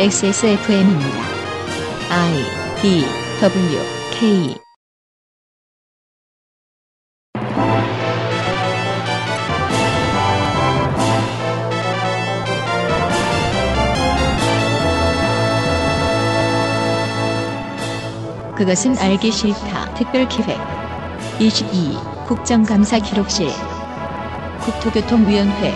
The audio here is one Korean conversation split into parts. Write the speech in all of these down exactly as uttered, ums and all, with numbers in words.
엑스에스에프엠입니다. I, D, W, K. 그것은 알기 싫다. 특별기획 이십이 국정감사 기록실 국토교통위원회.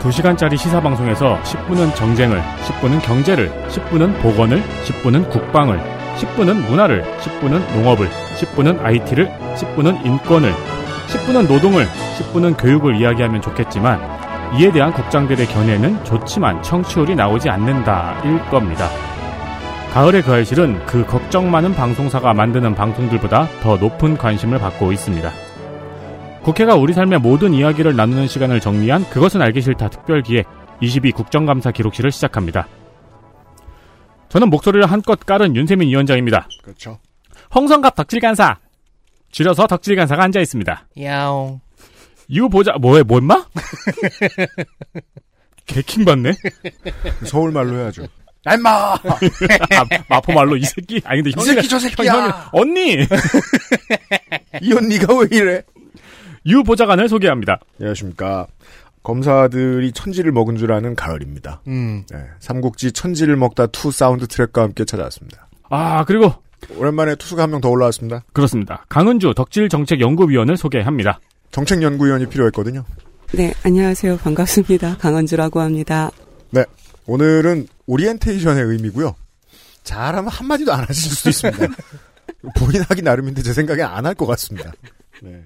두 시간짜리 시사방송에서 십 분은 정쟁을, 십 분은 경제를, 십 분은 보건을, 십 분은 국방을, 십 분은 문화를, 십 분은 농업을, 십 분은 아이티를, 십 분은 인권을, 십 분은 노동을, 십 분은 교육을 이야기하면 좋겠지만 이에 대한 국장들의 견해는 좋지만 청취율이 나오지 않는다일 겁니다. 가을의 그 알실은 그 걱정 많은 방송사가 만드는 방송들보다 더 높은 관심을 받고 있습니다. 국회가 우리 삶의 모든 이야기를 나누는 시간을 정리한 그것은 알기 싫다 특별기획 이십이 국정감사 기록실을 시작합니다. 저는 목소리를 한껏 깔은 윤세민 위원장입니다. 그렇죠. 홍성갑 덕질간사 줄여서 덕질간사가 앉아있습니다. 야옹. 유보자 뭐해 뭐 인마? 개킹받네. 서울말로 해야죠. 야 인마. 아, 마포말로 이 새끼? 아니 근데 이 새끼 저 새끼야. 형, 형, 언니. 이 언니가 왜 이래? 유보좌관을 소개합니다. 안녕하십니까. 검사들이 천지를 먹은 줄 아는 가을입니다. 음. 네, 삼국지 천지를 먹다 투 사운드 트랙과 함께 찾아왔습니다. 아 그리고 오랜만에 투수가 한 명 더 올라왔습니다. 그렇습니다. 강은주 덕질정책연구위원을 소개합니다. 정책연구위원이 필요했거든요. 네, 안녕하세요. 반갑습니다. 강은주라고 합니다. 네, 오늘은 오리엔테이션의 의미고요. 잘하면 한마디도 안 하실 수도 있습니다. 본인 하기 나름인데 제 생각엔 안 할 것 같습니다. 네.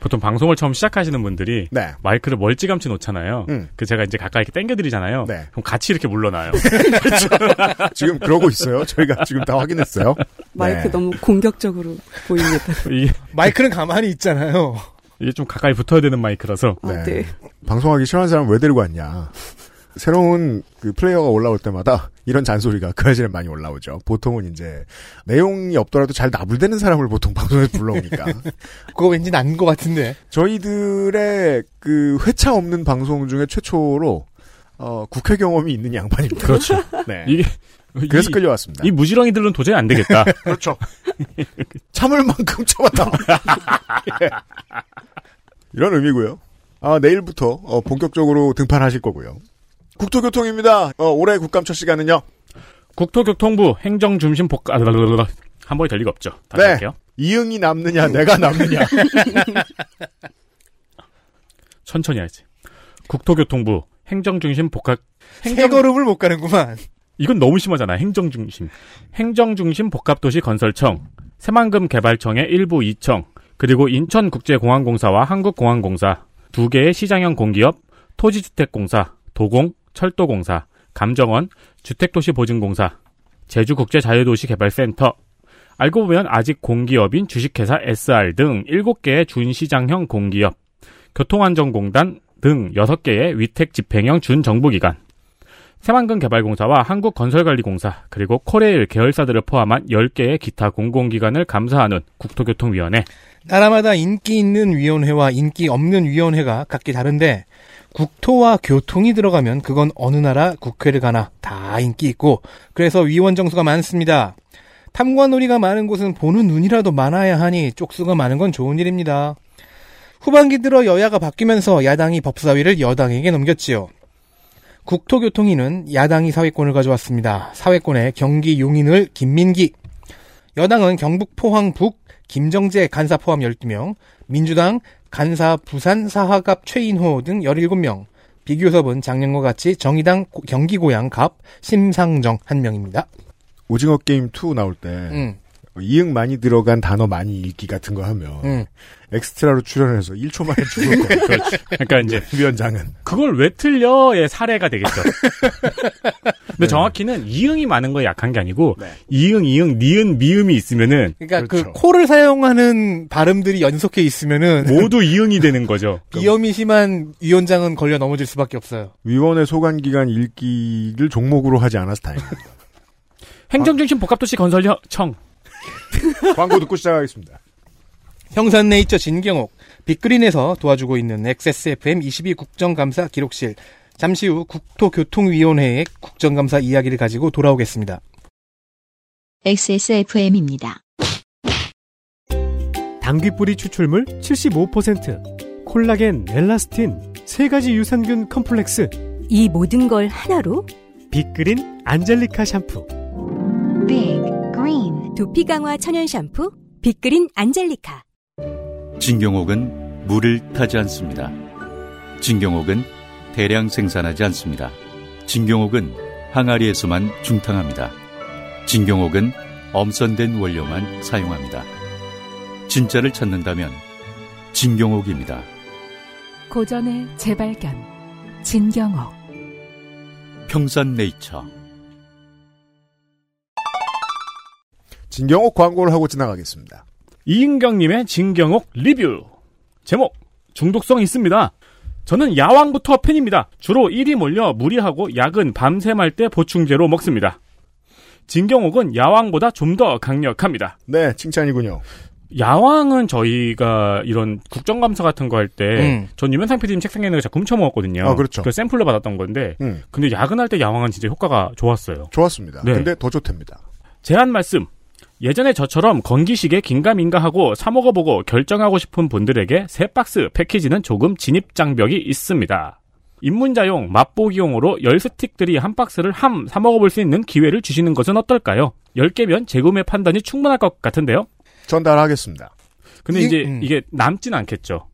보통 방송을 처음 시작하시는 분들이 네. 마이크를 멀찌감치 놓잖아요. 음. 그 제가 이제 가까이 이렇게 당겨드리잖아요. 네. 그럼 같이 이렇게 물러나요. 그렇죠. 지금 그러고 있어요. 저희가 지금 다 확인했어요. 마이크 네. 너무 공격적으로 보입니다. 이게 마이크는 가만히 있잖아요. 이게 좀 가까이 붙어야 되는 마이크라서. 아, 네. 네. 방송하기 싫어하는 사람 왜 데리고 왔냐. 새로운 그 플레이어가 올라올 때마다 이런 잔소리가 그 아실에 많이 올라오죠. 보통은 이제 내용이 없더라도 잘 나불대는 사람을 보통 방송에서 불러오니까. 그거 왠지 난 것 같은데. 저희들의 그 회차 없는 방송 중에 최초로 어, 국회 경험이 있는 양반입니다. 그렇죠. 네. 이게 그래서 이, 끌려왔습니다. 이 무지렁이들은 도저히 안 되겠다. 그렇죠. 참을 만큼 참았다. 예. 이런 의미고요. 아 내일부터 어, 본격적으로 등판하실 거고요. 국토교통입니다. 어, 올해 국감 첫 시간은요. 국토교통부 행정중심 복합... 아, 한 번이 될 리가 없죠. 다시 네. 할게요. 이응이 남느냐 내가 남느냐. 천천히 해야지. 국토교통부 행정중심 복합... 행정... 세 걸음을 못 가는구만. 이건 너무 심하잖아. 행정중심. 행정중심 복합도시건설청, 새만금개발청의 일부 이청, 그리고 인천국제공항공사와 한국공항공사, 두 개의 시장형 공기업, 토지주택공사, 도공, 철도공사, 감정원, 주택도시보증공사, 제주국제자유도시개발센터, 알고 보면 아직 공기업인 주식회사 에스알 등 일곱 개의 준시장형 공기업, 교통안전공단 등 여섯 개의 위탁집행형 준정부기관, 새만금개발공사와 한국건설관리공사, 그리고 코레일 계열사들을 포함한 열 개의 기타 공공기관을 감사하는 국토교통위원회. 나라마다 인기 있는 위원회와 인기 없는 위원회가 각기 다른데 국토와 교통이 들어가면 그건 어느 나라 국회를 가나 다 인기 있고 그래서 위원 정수가 많습니다. 탐관오리가 많은 곳은 보는 눈이라도 많아야 하니 쪽수가 많은 건 좋은 일입니다. 후반기 들어 여야가 바뀌면서 야당이 법사위를 여당에게 넘겼지요. 국토교통위는 야당이 사회권을 가져왔습니다. 사회권의 경기 용인을 김민기, 여당은 경북 포항 북 김정재 간사 포함 열두 명, 민주당 간사 부산 사하갑 최인호 등 열일곱 명, 비교섭은 작년과 같이 정의당 경기고양 갑 심상정 한 명입니다. 오징어 게임 이 나올 때 음. 이응 많이 들어간 단어 많이 읽기 같은 거 하면 음. 엑스트라로 출연해서 일 초 만에 죽을 거예요. 그러니까 이제 위원장은 그걸 왜 틀려의 사례가 되겠죠. 근데 네. 정확히는 이응이 많은 거에 약한 게 아니고 네. 이응, 이응, 니은, 미음이 있으면은 그러니까 그렇죠. 그 코를 사용하는 발음들이 연속해 있으면은 모두 이응이 되는 거죠. 비염이 심한 위원장은 걸려 넘어질 수밖에 없어요. 위원회 소관 기간 읽기를 종목으로 하지 않아서 다행입니다. 행정중심 복합도시 건설청. 광고 듣고 시작하겠습니다. 평산네이처 진경옥, 빅그린에서 도와주고 있는 엑스에스에프엠 이십이 국정감사 기록실. 잠시 후 국토교통위원회의 국정감사 이야기를 가지고 돌아오겠습니다. 엑스에스에프엠입니다. 당귀뿌리 추출물 칠십오 퍼센트, 콜라겐, 엘라스틴, 세 가지 유산균 컴플렉스. 이 모든 걸 하나로? 빅그린 안젤리카 샴푸. Big Green. 두피 강화 천연 샴푸 빅그린 안젤리카. 진경옥은 물을 타지 않습니다. 진경옥은 대량 생산하지 않습니다. 진경옥은 항아리에서만 중탕합니다. 진경옥은 엄선된 원료만 사용합니다. 진짜를 찾는다면 진경옥입니다. 고전의 재발견 진경옥. 평산네이처. 진경옥 광고를 하고 지나가겠습니다. 이인경님의 진경옥 리뷰. 제목, 중독성이 있습니다. 저는 야왕부터 팬입니다. 주로 일이 몰려 무리하고 야근 밤샘할 때 보충제로 먹습니다. 진경옥은 야왕보다 좀 더 강력합니다. 네, 칭찬이군요. 야왕은 저희가 이런 국정감사 같은 거 할 때 전 음. 유면상 피디님 책상에 있는 거 자꾸 훔쳐먹었거든요. 아, 그렇죠. 그 샘플로 받았던 건데 음. 근데 야근할 때 야왕은 진짜 효과가 좋았어요. 좋았습니다. 네. 근데 더 좋답니다. 제한 말씀. 예전에 저처럼 건기식에 긴가민가하고 사먹어보고 결정하고 싶은 분들에게 세 박스 패키지는 조금 진입장벽이 있습니다. 입문자용, 맛보기용으로 열 스틱들이 한 박스를 함 사먹어볼 수 있는 기회를 주시는 것은 어떨까요? 열 개면 재구매 판단이 충분할 것 같은데요? 전달하겠습니다. 근데 이, 이제 음. 이게 남진 않겠죠.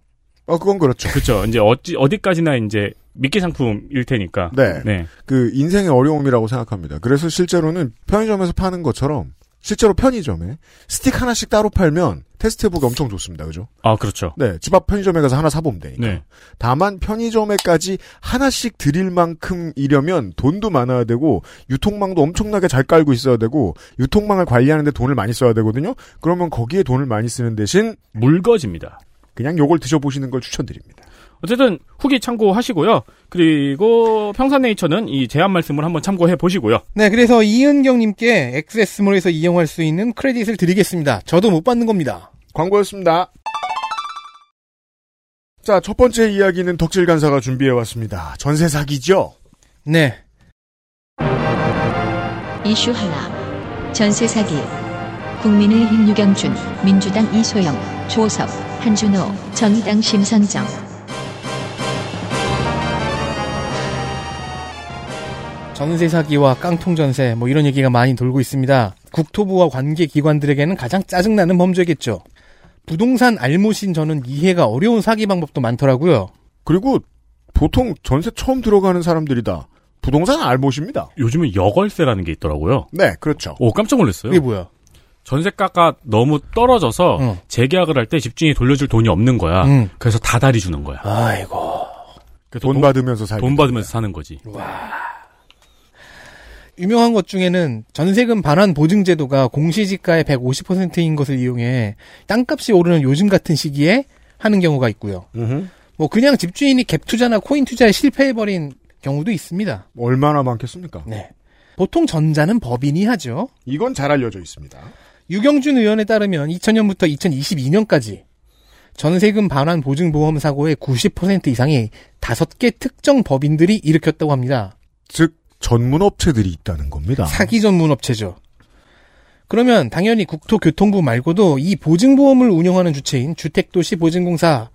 어, 그건 그렇죠. 그렇죠. 이제 어찌, 어디까지나 이제 미끼 상품일 테니까. 네. 네. 그 인생의 어려움이라고 생각합니다. 그래서 실제로는 편의점에서 파는 것처럼 실제로 편의점에 스틱 하나씩 따로 팔면 테스트해보기 엄청 좋습니다. 그죠? 아, 그렇죠. 네. 집 앞 편의점에 가서 하나 사보면 되니까. 네. 다만 편의점에까지 하나씩 드릴 만큼 이려면 돈도 많아야 되고 유통망도 엄청나게 잘 깔고 있어야 되고 유통망을 관리하는데 돈을 많이 써야 되거든요. 그러면 거기에 돈을 많이 쓰는 대신 묽어집니다. 그냥 요걸 드셔보시는 걸 추천드립니다. 어쨌든 후기 참고하시고요. 그리고 평산네이처는 이 제안 말씀을 한번 참고해 보시고요. 네, 그래서 이은경님께 엑스에스몰에서 이용할 수 있는 크레딧을 드리겠습니다. 저도 못 받는 겁니다. 광고였습니다. 자, 첫 번째 이야기는 덕질 간사가 준비해 왔습니다. 전세 사기죠? 네. 이슈 하나. 전세 사기. 국민의힘 유경준, 민주당 이소영, 조오섭, 한준호, 정의당 심상정. 전세 사기와 깡통 전세 뭐 이런 얘기가 많이 돌고 있습니다. 국토부와 관계 기관들에게는 가장 짜증나는 범죄겠죠. 부동산 알못인 저는 이해가 어려운 사기 방법도 많더라고요. 그리고 보통 전세 처음 들어가는 사람들이다. 부동산 알못입니다. 요즘은 여걸세라는 게 있더라고요. 네, 그렇죠. 오, 깜짝 놀랐어요. 이게 뭐야? 전세가가 너무 떨어져서 응. 재계약을 할 때 집주인이 돌려줄 돈이 없는 거야. 응. 그래서 다달이 주는 거야. 아이고. 돈, 돈 받으면서 살고. 돈 받으면서 사는 거지. 와. 유명한 것 중에는 전세금 반환 보증 제도가 공시지가의 백오십 퍼센트인 것을 이용해 땅값이 오르는 요즘 같은 시기에 하는 경우가 있고요. 으흠. 뭐 그냥 집주인이 갭 투자나 코인 투자에 실패해버린 경우도 있습니다. 얼마나 많겠습니까? 네. 보통 전자는 법인이 하죠. 이건 잘 알려져 있습니다. 유경준 의원에 따르면 이천 년부터 이천이십이 년까지 전세금 반환 보증 보험 사고의 구십 퍼센트 이상이 다섯 개 특정 법인들이 일으켰다고 합니다. 즉 전문업체들이 있다는 겁니다. 사기 전문업체죠. 그러면 당연히 국토교통부 말고도 이 보증보험을 운영하는 주체인 주택도시보증공사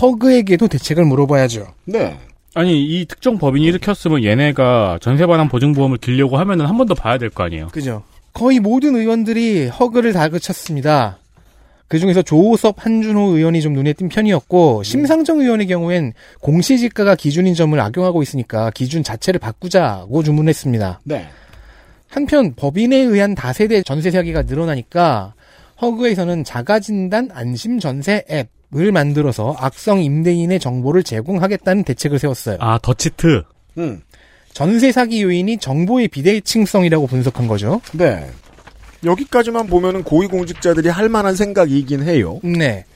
허그에게도 대책을 물어봐야죠. 네. 아니 이 특정 법인이 일으켰으면 얘네가 전세반환 보증보험을 길려고 하면은 한 번 더 봐야 될 거 아니에요. 그죠. 거의 모든 의원들이 허그를 다그쳤습니다. 그중에서 조오섭, 한준호 의원이 좀 눈에 띈 편이었고 심상정 의원의 경우엔 공시지가가 기준인 점을 악용하고 있으니까 기준 자체를 바꾸자고 주문했습니다. 네. 한편 법인에 의한 다세대 전세 사기가 늘어나니까 허그에서는 자가진단 안심전세 앱을 만들어서 악성 임대인의 정보를 제공하겠다는 대책을 세웠어요. 아, 더치트. 음. 전세 사기 요인이 정보의 비대칭성이라고 분석한 거죠. 네. 여기까지만 보면은 고위공직자들이 할 만한 생각이긴 해요. 네.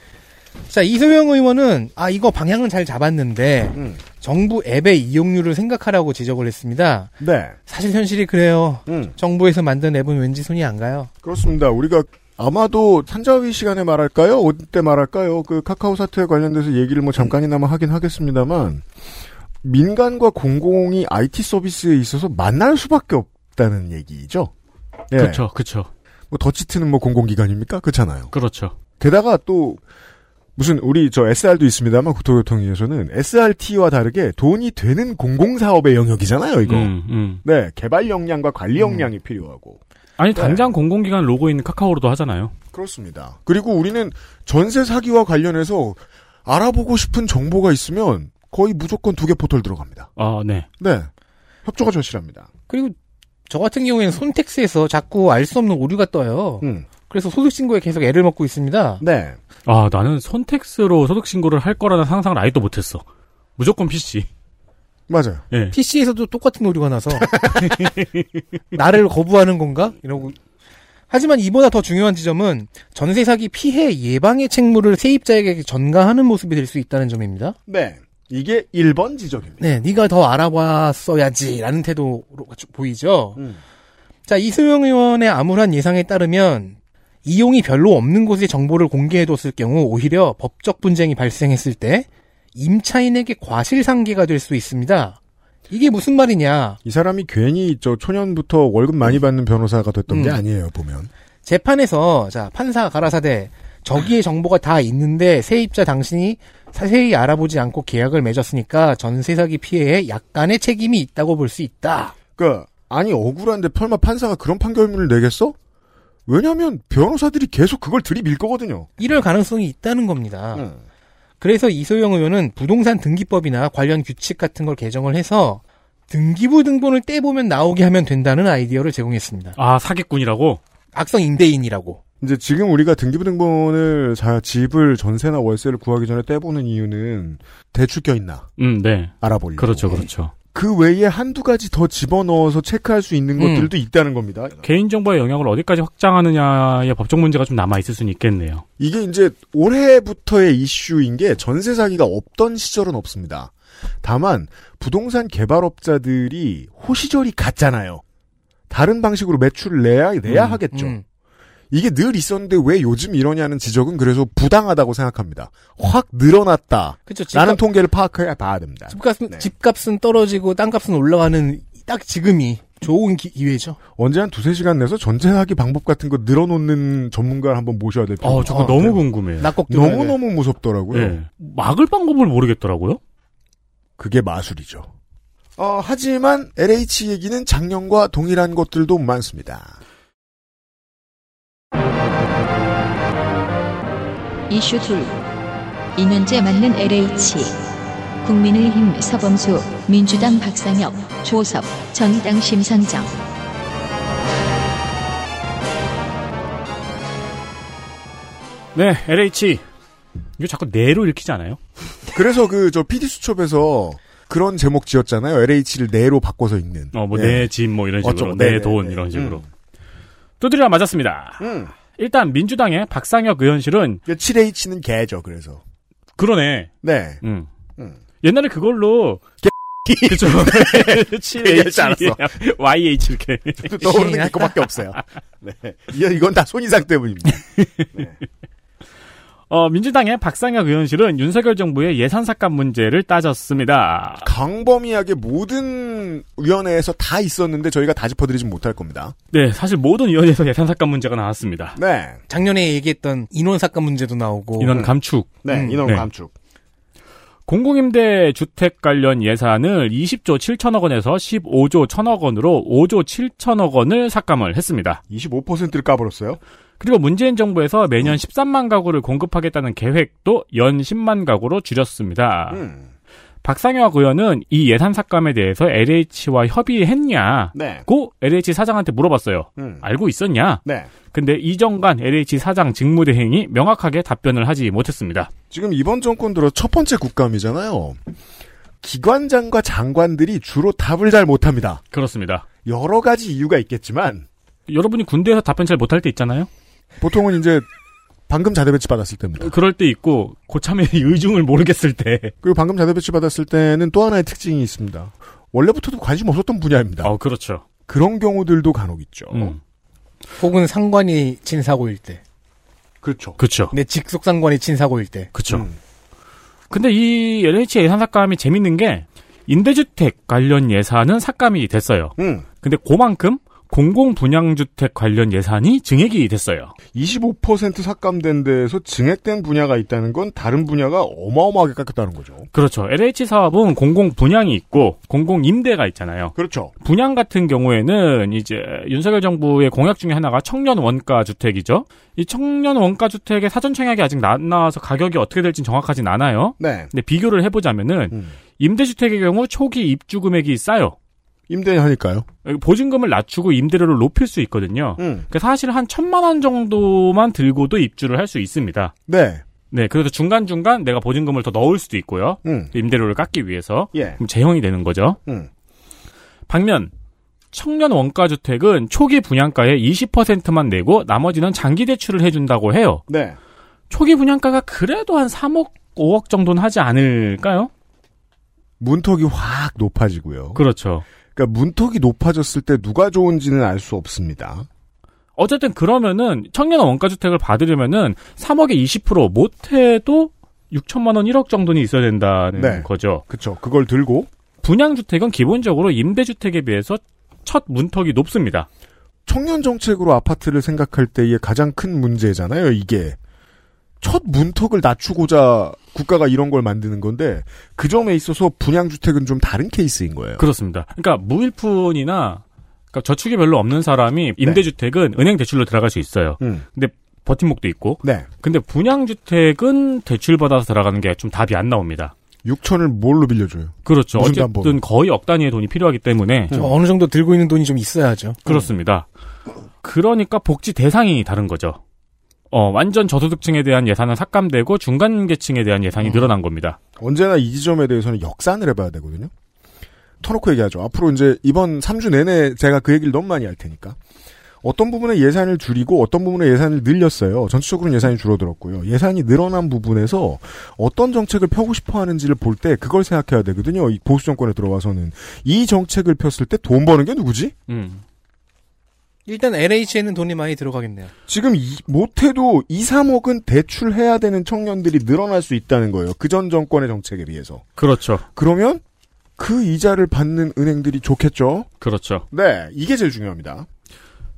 자, 이소영 의원은 아 이거 방향은 잘 잡았는데 음. 정부 앱의 이용률을 생각하라고 지적을 했습니다. 네. 사실 현실이 그래요. 음. 정부에서 만든 앱은 왠지 손이 안 가요. 그렇습니다. 우리가 아마도 산자위 시간에 말할까요? 어때 말할까요? 그 카카오 사태에 관련돼서 얘기를 뭐 잠깐이나마 하긴 하겠습니다만 민간과 공공이 아이티 서비스에 있어서 만날 수밖에 없다는 얘기죠. 예. 그렇죠, 그렇죠. 뭐 더치트는 뭐 공공기관입니까? 그렇잖아요. 그렇죠. 게다가 또 무슨 우리 저 에스알도 있습니다만 국토교통위에서는 에스알티와 다르게 돈이 되는 공공사업의 영역이잖아요, 이거. 음, 음. 네, 개발 역량과 관리 역량이 음. 필요하고. 아니 당장 네. 공공기관 로고인 카카오로도 하잖아요. 그렇습니다. 그리고 우리는 전세 사기와 관련해서 알아보고 싶은 정보가 있으면 거의 무조건 두 개 포털 들어갑니다. 아, 네. 네. 협조가 절실합니다. 그리고 저 같은 경우에는 손택스에서 자꾸 알 수 없는 오류가 떠요. 음. 그래서 소득신고에 계속 애를 먹고 있습니다. 네. 아, 나는 손택스로 소득신고를 할 거라는 상상을 아예 또 못했어. 무조건 피씨. 맞아요. 네. 피씨에서도 똑같은 오류가 나서 나를 거부하는 건가? 이러고. 하지만 이보다 더 중요한 지점은 전세 사기 피해 예방의 책무를 세입자에게 전가하는 모습이 될 수 있다는 점입니다. 네. 이게 일 번 지적입니다. 네, 네가 더 알아봤어야지라는 태도로 보이죠. 음. 자, 이소영 의원의 암울한 예상에 따르면 이용이 별로 없는 곳에 정보를 공개해뒀을 경우 오히려 법적 분쟁이 발생했을 때 임차인에게 과실상계가 될 수 있습니다. 이게 무슨 말이냐? 이 사람이 괜히 저 초년부터 월급 많이 받는 변호사가 됐던 음. 게 아니에요, 보면. 재판에서 자 판사 가라사대 저기에 정보가 다 있는데 세입자 당신이 자세히 알아보지 않고 계약을 맺었으니까 전세 사기 피해에 약간의 책임이 있다고 볼 수 있다. 그러니까 아니 억울한데 설마 판사가 그런 판결문을 내겠어? 왜냐하면 변호사들이 계속 그걸 들이밀 거거든요. 이럴 가능성이 있다는 겁니다. 음. 그래서 이소영 의원은 부동산 등기법이나 관련 규칙 같은 걸 개정을 해서 등기부 등본을 떼보면 나오게 하면 된다는 아이디어를 제공했습니다. 아, 사기꾼이라고? 악성 임대인이라고. 이제 지금 우리가 등기부등본을 자 집을 전세나 월세를 구하기 전에 떼보는 이유는 대출 껴있나 음, 네. 알아보려고. 그렇죠, 그렇죠. 그 외에 한두 가지 더 집어넣어서 체크할 수 있는 음. 것들도 있다는 겁니다. 개인정보의 영역을 어디까지 확장하느냐의 법적 문제가 좀 남아있을 수는 있겠네요. 이게 이제 올해부터의 이슈인 게 전세 사기가 없던 시절은 없습니다. 다만 부동산 개발업자들이 호시절이 같잖아요. 다른 방식으로 매출을 내야, 내야 음, 하겠죠. 음. 이게 늘 있었는데 왜 요즘 이러냐는 지적은 그래서 부당하다고 생각합니다. 확 늘어났다. 그쵸, 집값, 라는 통계를 파악해 봐야 됩니다. 집값은, 네. 집값은 떨어지고 땅값은 올라가는 딱 지금이 좋은 기회죠. 언제 한 두세 시간 내서 전세 사기 방법 같은 거 늘어놓는 전문가를 한번 모셔야 될 필요가 있어요. 아, 저거 아, 너무 궁금해요. 너무너무 무섭더라고요. 네. 막을 방법을 모르겠더라고요. 그게 마술이죠. 어, 하지만 엘에이치 얘기는 작년과 동일한 것들도 많습니다. 이슈 둘. 이 년째 맞는 엘에이치. 국민의힘 서범수, 민주당 박상혁, 조오섭, 정의당 심상정. 네, 엘에이치. 이거 자꾸 내로 읽히지 않아요? 그래서 그 저 피디수첩에서 그런 제목 지었잖아요. 엘에이치를 내로 바꿔서 읽는. 어, 뭐 내 집 뭐 네. 이런 식으로. 어쩌고, 내 돈 이런 식으로. 음. 두드려 맞았습니다. 음. 일단 민주당의 박상혁 의원실은 칠 에이치는 개죠. 그래서 그러네. 네. 음. 음. 옛날에 그걸로 개 그쵸. 칠 에이치 알았어. 와이 에이치 이렇게 떠오르는 게 그밖에 없어요. 네. 이건 다 손이상 때문입니다. 네. 어, 민주당의 박상혁 의원실은 윤석열 정부의 예산 삭감 문제를 따졌습니다. 광범위하게 모든 위원회에서 다 있었는데 저희가 다 짚어드리진 못할 겁니다. 네, 사실 모든 위원회에서 예산 삭감 문제가 나왔습니다. 네, 작년에 얘기했던 인원 삭감 문제도 나오고 인원 감축. 음. 네, 인원 음. 감축. 네. 공공임대 주택 관련 예산을 이십조 칠천억 원에서 십오조 천억 원으로 오조 칠천억 원을 삭감을 했습니다. 이십오 퍼센트를 까버렸어요? 그리고 문재인 정부에서 매년 십삼만 가구를 공급하겠다는 계획도 연 십만 가구로 줄였습니다. 음. 박상혁 의원은 이 예산 삭감에 대해서 엘에이치와 협의했냐고 네. 엘에이치 사장한테 물어봤어요. 음. 알고 있었냐? 네. 근데 이정관 엘에이치 사장 직무대행이 명확하게 답변을 하지 못했습니다. 지금 이번 정권 들어 첫 번째 국감이잖아요. 기관장과 장관들이 주로 답을 잘 못합니다. 그렇습니다. 여러 가지 이유가 있겠지만 여러분이 군대에서 답변 잘 못할 때 있잖아요. 보통은 이제 방금 자대 배치 받았을 때입니다. 그럴 때 있고 고참의 의중을 모르겠을 때. 그리고 방금 자대 배치 받았을 때는 또 하나의 특징이 있습니다. 원래부터도 관심 없었던 분야입니다. 어, 그렇죠. 그런 경우들도 간혹 있죠. 음. 혹은 상관이 친 사고일 때. 그렇죠. 그렇죠. 내 직속 상관이 친 사고일 때. 그렇죠. 음. 근데 이 엘에이치 예산 삭감이 재밌는 게 임대주택 관련 예산은 삭감이 됐어요. 음. 근데 그만큼 공공분양주택 관련 예산이 증액이 됐어요. 이십오 퍼센트 삭감된 데에서 증액된 분야가 있다는 건 다른 분야가 어마어마하게 깎였다는 거죠. 그렇죠. 엘에이치 사업은 공공분양이 있고 공공임대가 있잖아요. 그렇죠. 분양 같은 경우에는 이제 윤석열 정부의 공약 중에 하나가 청년 원가 주택이죠. 이 청년 원가 주택의 사전 청약이 아직 안 나와서 가격이 어떻게 될지는 정확하진 않아요. 네. 근데 비교를 해보자면은 음. 임대주택의 경우 초기 입주 금액이 싸요. 임대하니까요. 보증금을 낮추고 임대료를 높일 수 있거든요. 음. 그러니까 사실 한 천만 원 정도만 들고도 입주를 할 수 있습니다. 네. 네. 그래서 중간중간 내가 보증금을 더 넣을 수도 있고요. 음. 임대료를 깎기 위해서. 예. 그럼 재형이 되는 거죠. 음. 반면 청년 원가주택은 초기 분양가의 이십 퍼센트만 내고 나머지는 장기 대출을 해준다고 해요. 네. 초기 분양가가 그래도 한 삼억, 오억 정도는 하지 않을까요? 문턱이 확 높아지고요. 그렇죠. 그러니까 문턱이 높아졌을 때 누가 좋은지는 알 수 없습니다. 어쨌든 그러면은 청년 원가주택을 받으려면은 삼억에 이십 퍼센트 못해도 육천만 원, 일억 정도는 있어야 된다는 네, 거죠. 그렇죠. 그걸 들고 분양주택은 기본적으로 임대주택에 비해서 첫 문턱이 높습니다. 청년 정책으로 아파트를 생각할 때의 가장 큰 문제잖아요. 이게 첫 문턱을 낮추고자 국가가 이런 걸 만드는 건데 그 점에 있어서 분양주택은 좀 다른 케이스인 거예요. 그렇습니다. 그러니까 무일푼이나 그러니까 저축이 별로 없는 사람이 임대주택은 네, 은행 대출로 들어갈 수 있어요. 음. 근데 버팀목도 있고. 네. 근데 분양주택은 대출받아서 들어가는 게 좀 답이 안 나옵니다. 육천을 뭘로 빌려줘요? 그렇죠. 어쨌든 담보는. 거의 억 단위의 돈이 필요하기 때문에 음. 어느 정도 들고 있는 돈이 좀 있어야죠. 그렇습니다. 음. 그러니까 복지 대상이 다른 거죠. 어, 완전 저소득층에 대한 예산은 삭감되고 중간계층에 대한 예산이 음. 늘어난 겁니다. 언제나 이 지점에 대해서는 역산을 해봐야 되거든요. 터놓고 얘기하죠. 앞으로 이제 이번 삼 주 내내 제가 그 얘기를 너무 많이 할 테니까. 어떤 부분의 예산을 줄이고 어떤 부분의 예산을 늘렸어요. 전체적으로는 예산이 줄어들었고요. 예산이 늘어난 부분에서 어떤 정책을 펴고 싶어 하는지를 볼 때 그걸 생각해야 되거든요. 이 보수 정권에 들어와서는. 이 정책을 폈을 때 돈 버는 게 누구지? 음. 일단 엘에이치에는 돈이 많이 들어가겠네요. 지금 이, 못해도 이, 삼억은 대출해야 되는 청년들이 늘어날 수 있다는 거예요. 그전 정권의 정책에 비해서. 그렇죠. 그러면 그 이자를 받는 은행들이 좋겠죠. 그렇죠. 네, 이게 제일 중요합니다.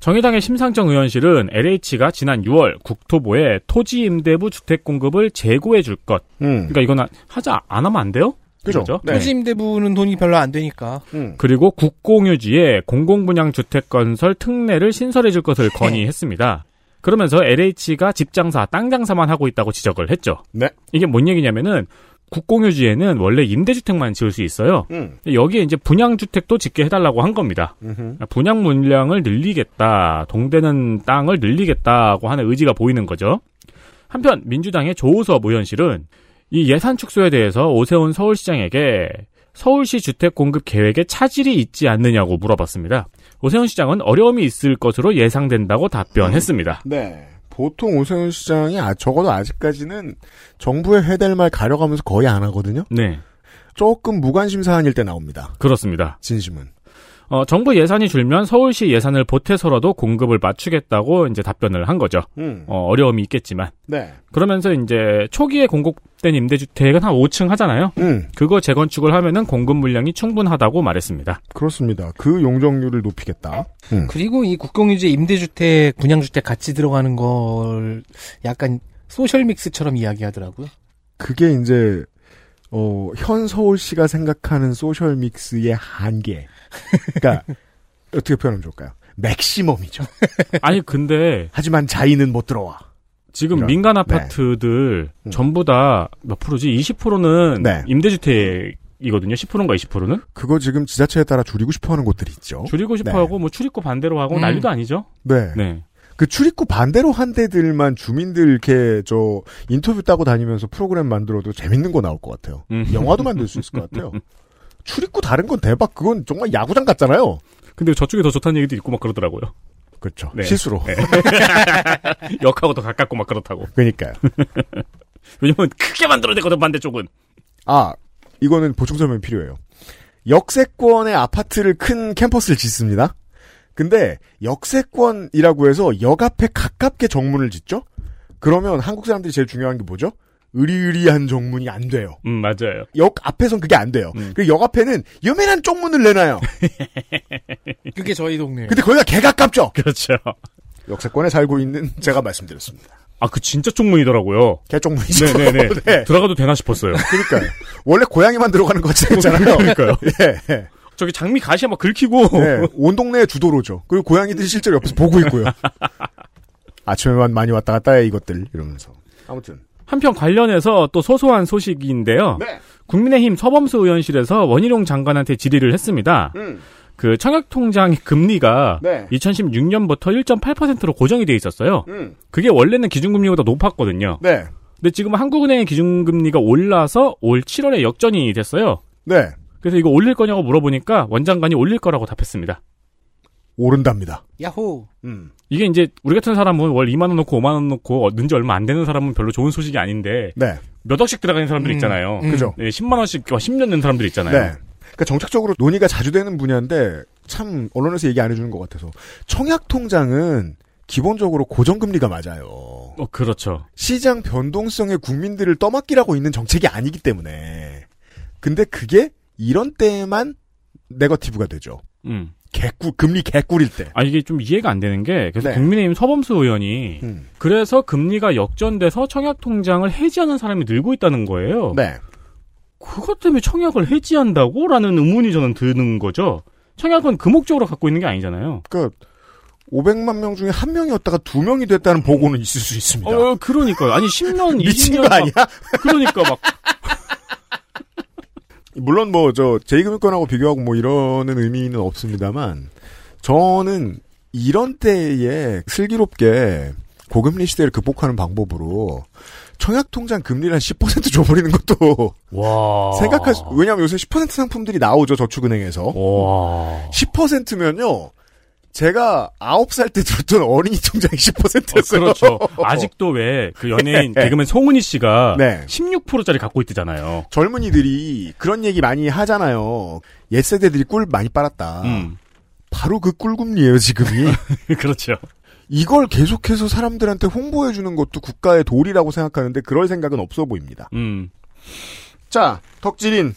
정의당의 심상정 의원실은 엘에이치가 지난 유월 국토부에 토지임대부 주택 공급을 재고해 줄 것. 음. 그러니까 이건 하자 안 하면 안 돼요? 그렇죠. 네. 토지임대부는 돈이 별로 안 되니까. 음. 그리고 국공유지에 공공분양주택건설 특례를 신설해 줄 것을 건의했습니다. 그러면서 엘에이치가 집장사, 땅장사만 하고 있다고 지적을 했죠. 네. 이게 뭔 얘기냐면은 국공유지에는 원래 임대주택만 지을 수 있어요. 음. 여기에 이제 분양주택도 짓게 해달라고 한 겁니다. 음흠. 분양 물량을 늘리겠다, 동대는 땅을 늘리겠다고 하는 의지가 보이는 거죠. 한편 민주당의 조오섭 의원실은 이 예산 축소에 대해서 오세훈 서울시장에게 서울시 주택 공급 계획에 차질이 있지 않느냐고 물어봤습니다. 오세훈 시장은 어려움이 있을 것으로 예상된다고 답변했습니다. 네. 보통 오세훈 시장이 적어도 아직까지는 정부의 해댈 말 가려가면서 거의 안 하거든요. 네. 조금 무관심 사안일 때 나옵니다. 그렇습니다. 진심은. 어, 정부 예산이 줄면 서울시 예산을 보태서라도 공급을 맞추겠다고 이제 답변을 한 거죠. 음. 어, 어려움이 있겠지만. 네. 그러면서 이제 초기에 공급된 임대주택은 한 오층 하잖아요. 음. 그거 재건축을 하면은 공급 물량이 충분하다고 말했습니다. 그렇습니다. 그 용적률을 높이겠다. 음. 그리고 이 국공유지 임대주택, 분양주택 같이 들어가는 걸 약간 소셜믹스처럼 이야기하더라고요. 그게 이제 어, 현 서울시가 생각하는 소셜믹스의 한계. 그러니까 어떻게 표현하면 좋을까요? 맥시멈이죠. 아니 근데 하지만 자의는 못 들어와. 지금 이런. 민간 아파트들 네. 전부 다 몇 프로지? 이십 퍼센트는 네. 임대주택이거든요. 십 퍼센트인가 이십 퍼센트는? 그거 지금 지자체에 따라 줄이고 싶어하는 곳들이 있죠. 줄이고 싶어하고 네. 뭐 출입구 반대로 하고 음. 난리도 아니죠. 네. 네. 그 출입구 반대로 한 데들만 주민들 이렇게 저 인터뷰 따고 다니면서 프로그램 만들어도 재밌는 거 나올 것 같아요. 음. 영화도 만들 수 있을 것 같아요. 출입구 다른 건 대박. 그건 정말 야구장 같잖아요. 근데 저쪽이 더 좋다는 얘기도 있고 막 그러더라고요. 그렇죠. 네. 실수로. 네. 역하고 더 가깝고 막 그렇다고. 그러니까요. 왜냐면 크게 만들어야 되거든, 반대쪽은. 아, 이거는 보충 설명이 필요해요. 역세권의 아파트를 큰 캠퍼스를 짓습니다. 근데 역세권이라고 해서 역 앞에 가깝게 정문을 짓죠? 그러면 한국 사람들이 제일 중요한 게 뭐죠? 의리의리한 정문이 안 돼요. 음, 맞아요. 역 앞에선 그게 안 돼요. 음. 그리고 역 앞에는 요만한 쪽문을 내놔요. 그게 저희 동네예요. 근데 거기가 개가깝죠? 그렇죠. 역세권에 살고 있는 제가 말씀드렸습니다. 아, 그 진짜 쪽문이더라고요. 개쪽문이죠. 네네네. 네. 들어가도 되나 싶었어요. 그러니까요. 원래 고양이만 들어가는 것 같지 않잖아요. 그러니까요. 예. 저기 장미 가시에 막 긁히고. 네. 온 동네의 주도로죠. 그리고 고양이들이 실제로 옆에서 보고 있고요. 아침에만 많이 왔다 갔다 해, 이것들. 이러면서. 아무튼. 한편 관련해서 또 소소한 소식인데요. 네. 국민의힘 서범수 의원실에서 원희룡 장관한테 질의를 했습니다. 음. 그 청약통장의 금리가 네. 이천십육 년부터 일 점 팔 퍼센트로 고정이 돼 있었어요. 음. 그게 원래는 기준금리보다 높았거든요. 네. 근데 지금 한국은행의 기준금리가 올라서 올 칠월에 역전이 됐어요. 네. 그래서 이거 올릴 거냐고 물어보니까 원 장관이 올릴 거라고 답했습니다. 오른답니다. 야호. 음. 이게 이제 우리 같은 사람은 월 이만 원 놓고 오만 원 놓고 는지 얼마 안 되는 사람은 별로 좋은 소식이 아닌데 네. 몇 억씩 들어가는 사람들 음. 있잖아요. 음. 그죠? 네, 십만 원씩 십 년 낸 사람들 있잖아요. 네. 그러니까 정책적으로 논의가 자주 되는 분야인데 참 언론에서 얘기 안 해주는 것 같아서 청약통장은 기본적으로 고정금리가 맞아요. 어, 그렇죠. 시장 변동성에 국민들을 떠맡기라고 있는 정책이 아니기 때문에. 근데 그게 이런 때에만 네거티브가 되죠. 음. 개꿀, 금리 개꿀일 때. 아, 이게 좀 이해가 안 되는 게, 그래서 네. 국민의힘 서범수 의원이, 음. 그래서 금리가 역전돼서 청약통장을 해지하는 사람이 늘고 있다는 거예요. 네. 그것 때문에 청약을 해지한다고? 라는 의문이 저는 드는 거죠. 청약은 그 목적으로 갖고 있는 게 아니잖아요. 그니까, 오백만 명 중에 한 명이었다가 두 명이 됐다는 보고는 있을 수 있습니다. 어, 그러니까요. 아니, 십 년, 미친 이십 년. 미친 거 아니야? 막, 그러니까 막. 물론 뭐 저 제이금융권하고 비교하고 뭐 이러는 의미는 없습니다만 저는 이런 때에 슬기롭게 고금리 시대를 극복하는 방법으로 청약통장 금리를 한 십 퍼센트 줘버리는 것도 와. 생각할 수, 왜냐하면 요새 십 퍼센트 상품들이 나오죠. 저축은행에서. 와. 십 퍼센트면요. 제가 아홉 살 때 들었던 어린이 통장이 십 퍼센트였어요. 어, 그렇죠. 아직도 왜 그 연예인 네. 개그맨 송은희 씨가 네. 십육 퍼센트짜리 갖고 있대잖아요. 젊은이들이 그런 얘기 많이 하잖아요. 옛세대들이 꿀 많이 빨았다. 음. 바로 그 꿀금리예요 지금이. 그렇죠. 이걸 계속해서 사람들한테 홍보해주는 것도 국가의 도리라고 생각하는데 그럴 생각은 없어 보입니다. 음. 자, 덕질인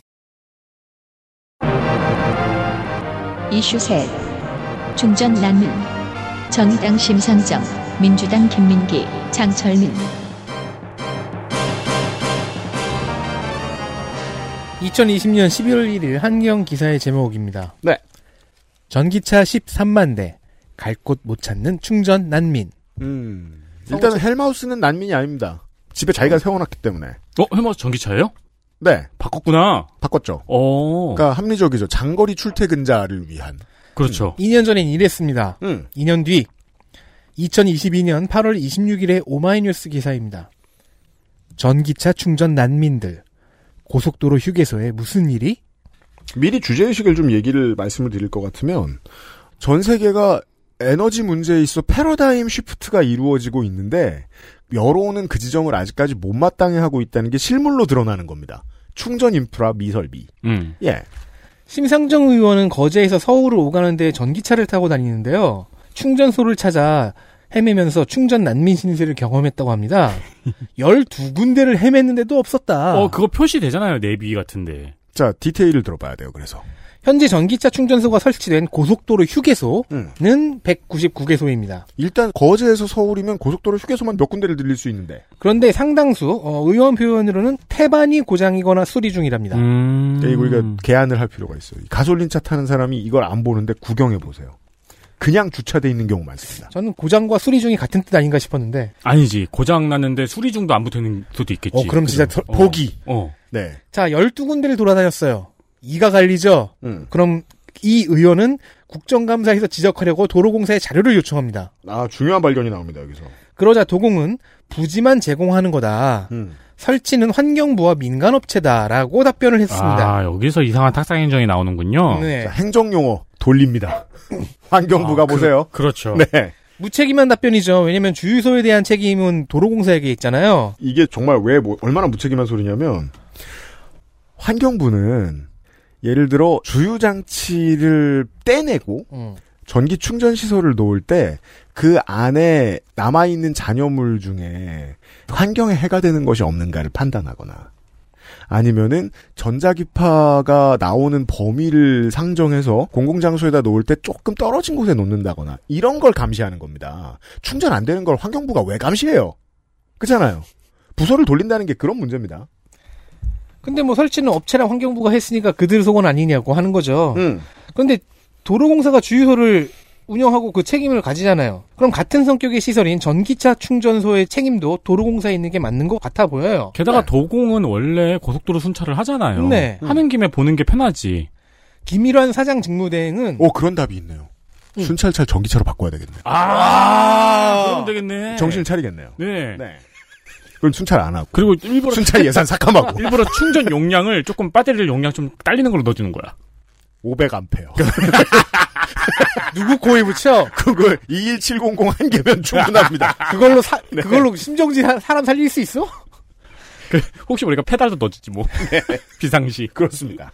이슈 셋. 중전 난민, 정의당 심상정, 민주당 김민기, 장철민. 이천이십 년 십이월 일일 한경 기사의 제목입니다. 네. 전기차 십삼만 대, 갈 곳 못 찾는 충전 난민. 음. 일단은 헬마우스는 난민이 아닙니다. 집에 자기가 세워놨기 때문에. 어, 헬마우스 전기차예요? 네. 바꿨구나. 바꿨죠. 어. 그러니까 합리적이죠. 장거리 출퇴근자를 위한. 그렇죠. 이 년 전엔 이랬습니다. 응. 이 년 뒤 이천이십이 년 팔월 이십육일의 오마이뉴스 기사입니다. 전기차 충전 난민들 고속도로 휴게소에 무슨 일이? 미리 주제의식을 좀 얘기를 말씀을 드릴 것 같으면 전 세계가 에너지 문제에 있어 패러다임 시프트가 이루어지고 있는데 여론은 그 지점을 아직까지 못마땅해하고 있다는 게 실물로 드러나는 겁니다. 충전 인프라 미설비. 음. 예. 심상정 의원은 거제에서 서울을 오가는데 전기차를 타고 다니는데요. 충전소를 찾아 헤매면서 충전 난민 신세를 경험했다고 합니다. 열두 군데를 헤맸는데도 없었다. 어, 그거 표시되잖아요. 내비 같은데. 자, 디테일을 들어봐야 돼요. 그래서. 현재 전기차 충전소가 설치된 고속도로 휴게소는 음. 백구십구 개소입니다. 일단 거제에서 서울이면 고속도로 휴게소만 몇 군데를 들릴 수 있는데. 그런데 상당수 어, 의원 표현으로는 태반이 고장이거나 수리 중이랍니다. 음. 우리가 개안을 할 필요가 있어요. 가솔린차 타는 사람이 이걸 안 보는데 구경해보세요. 그냥 주차돼 있는 경우 많습니다. 저는 고장과 수리 중이 같은 뜻 아닌가 싶었는데. 아니지. 고장 났는데 수리 중도 안 붙는 수도 있겠지. 어, 그럼 진짜 어. 보기. 어. 네. 자, 열두 군데를 돌아다녔어요. 이가 갈리죠. 음. 그럼 이 의원은 국정감사에서 지적하려고 도로공사에 자료를 요청합니다. 아, 중요한 발견이 나옵니다. 여기서. 그러자 도공은 부지만 제공하는 거다. 음. 설치는 환경부와 민간업체다라고 답변을 했습니다. 아, 여기서 이상한 탁상행정이 나오는군요. 네. 자, 행정용어 돌립니다. 환경부가 아, 보세요. 그, 그렇죠. 네. 무책임한 답변이죠. 왜냐면 주유소에 대한 책임은 도로공사에게 있잖아요. 이게 정말 왜 뭐, 얼마나 무책임한 소리냐면 환경부는 예를 들어 주유장치를 떼내고 음. 전기 충전 시설을 놓을 때 그 안에 남아있는 잔여물 중에 환경에 해가 되는 것이 없는가를 판단하거나 아니면은 전자기파가 나오는 범위를 상정해서 공공장소에다 놓을 때 조금 떨어진 곳에 놓는다거나 이런 걸 감시하는 겁니다. 충전 안 되는 걸 환경부가 왜 감시해요? 그렇잖아요. 부서를 돌린다는 게 그런 문제입니다. 근데 뭐 설치는 업체랑 환경부가 했으니까 그들 속은 아니냐고 하는 거죠. 음. 근데 도로공사가 주유소를 운영하고 그 책임을 가지잖아요. 그럼 같은 성격의 시설인 전기차 충전소의 책임도 도로공사에 있는 게 맞는 것 같아 보여요. 게다가 네. 도공은 원래 고속도로 순찰을 하잖아요. 네. 하는 김에 보는 게 편하지. 김일환 사장 직무대행은 오 그런 답이 있네요. 응. 순찰차 전기차로 바꿔야 되겠네요. 아, 아~ 그러면 되겠네. 정신을 차리겠네요. 네. 네. 그건 순찰 안 하고. 그리고 일부러 순찰 예산 삭감하고. 일부러 충전 용량을 조금 배터리 용량 좀 딸리는 걸로 넣어주는 거야. 오백 암페어. 누구 코에 붙여? 그걸 이일칠공공 한 개면 충분합니다. 그걸로 사, 네. 그걸로 심정지 사람 살릴 수 있어? 그, 혹시 우리가 페달도 넣어주지 뭐. 네. 비상시. 그렇습니다.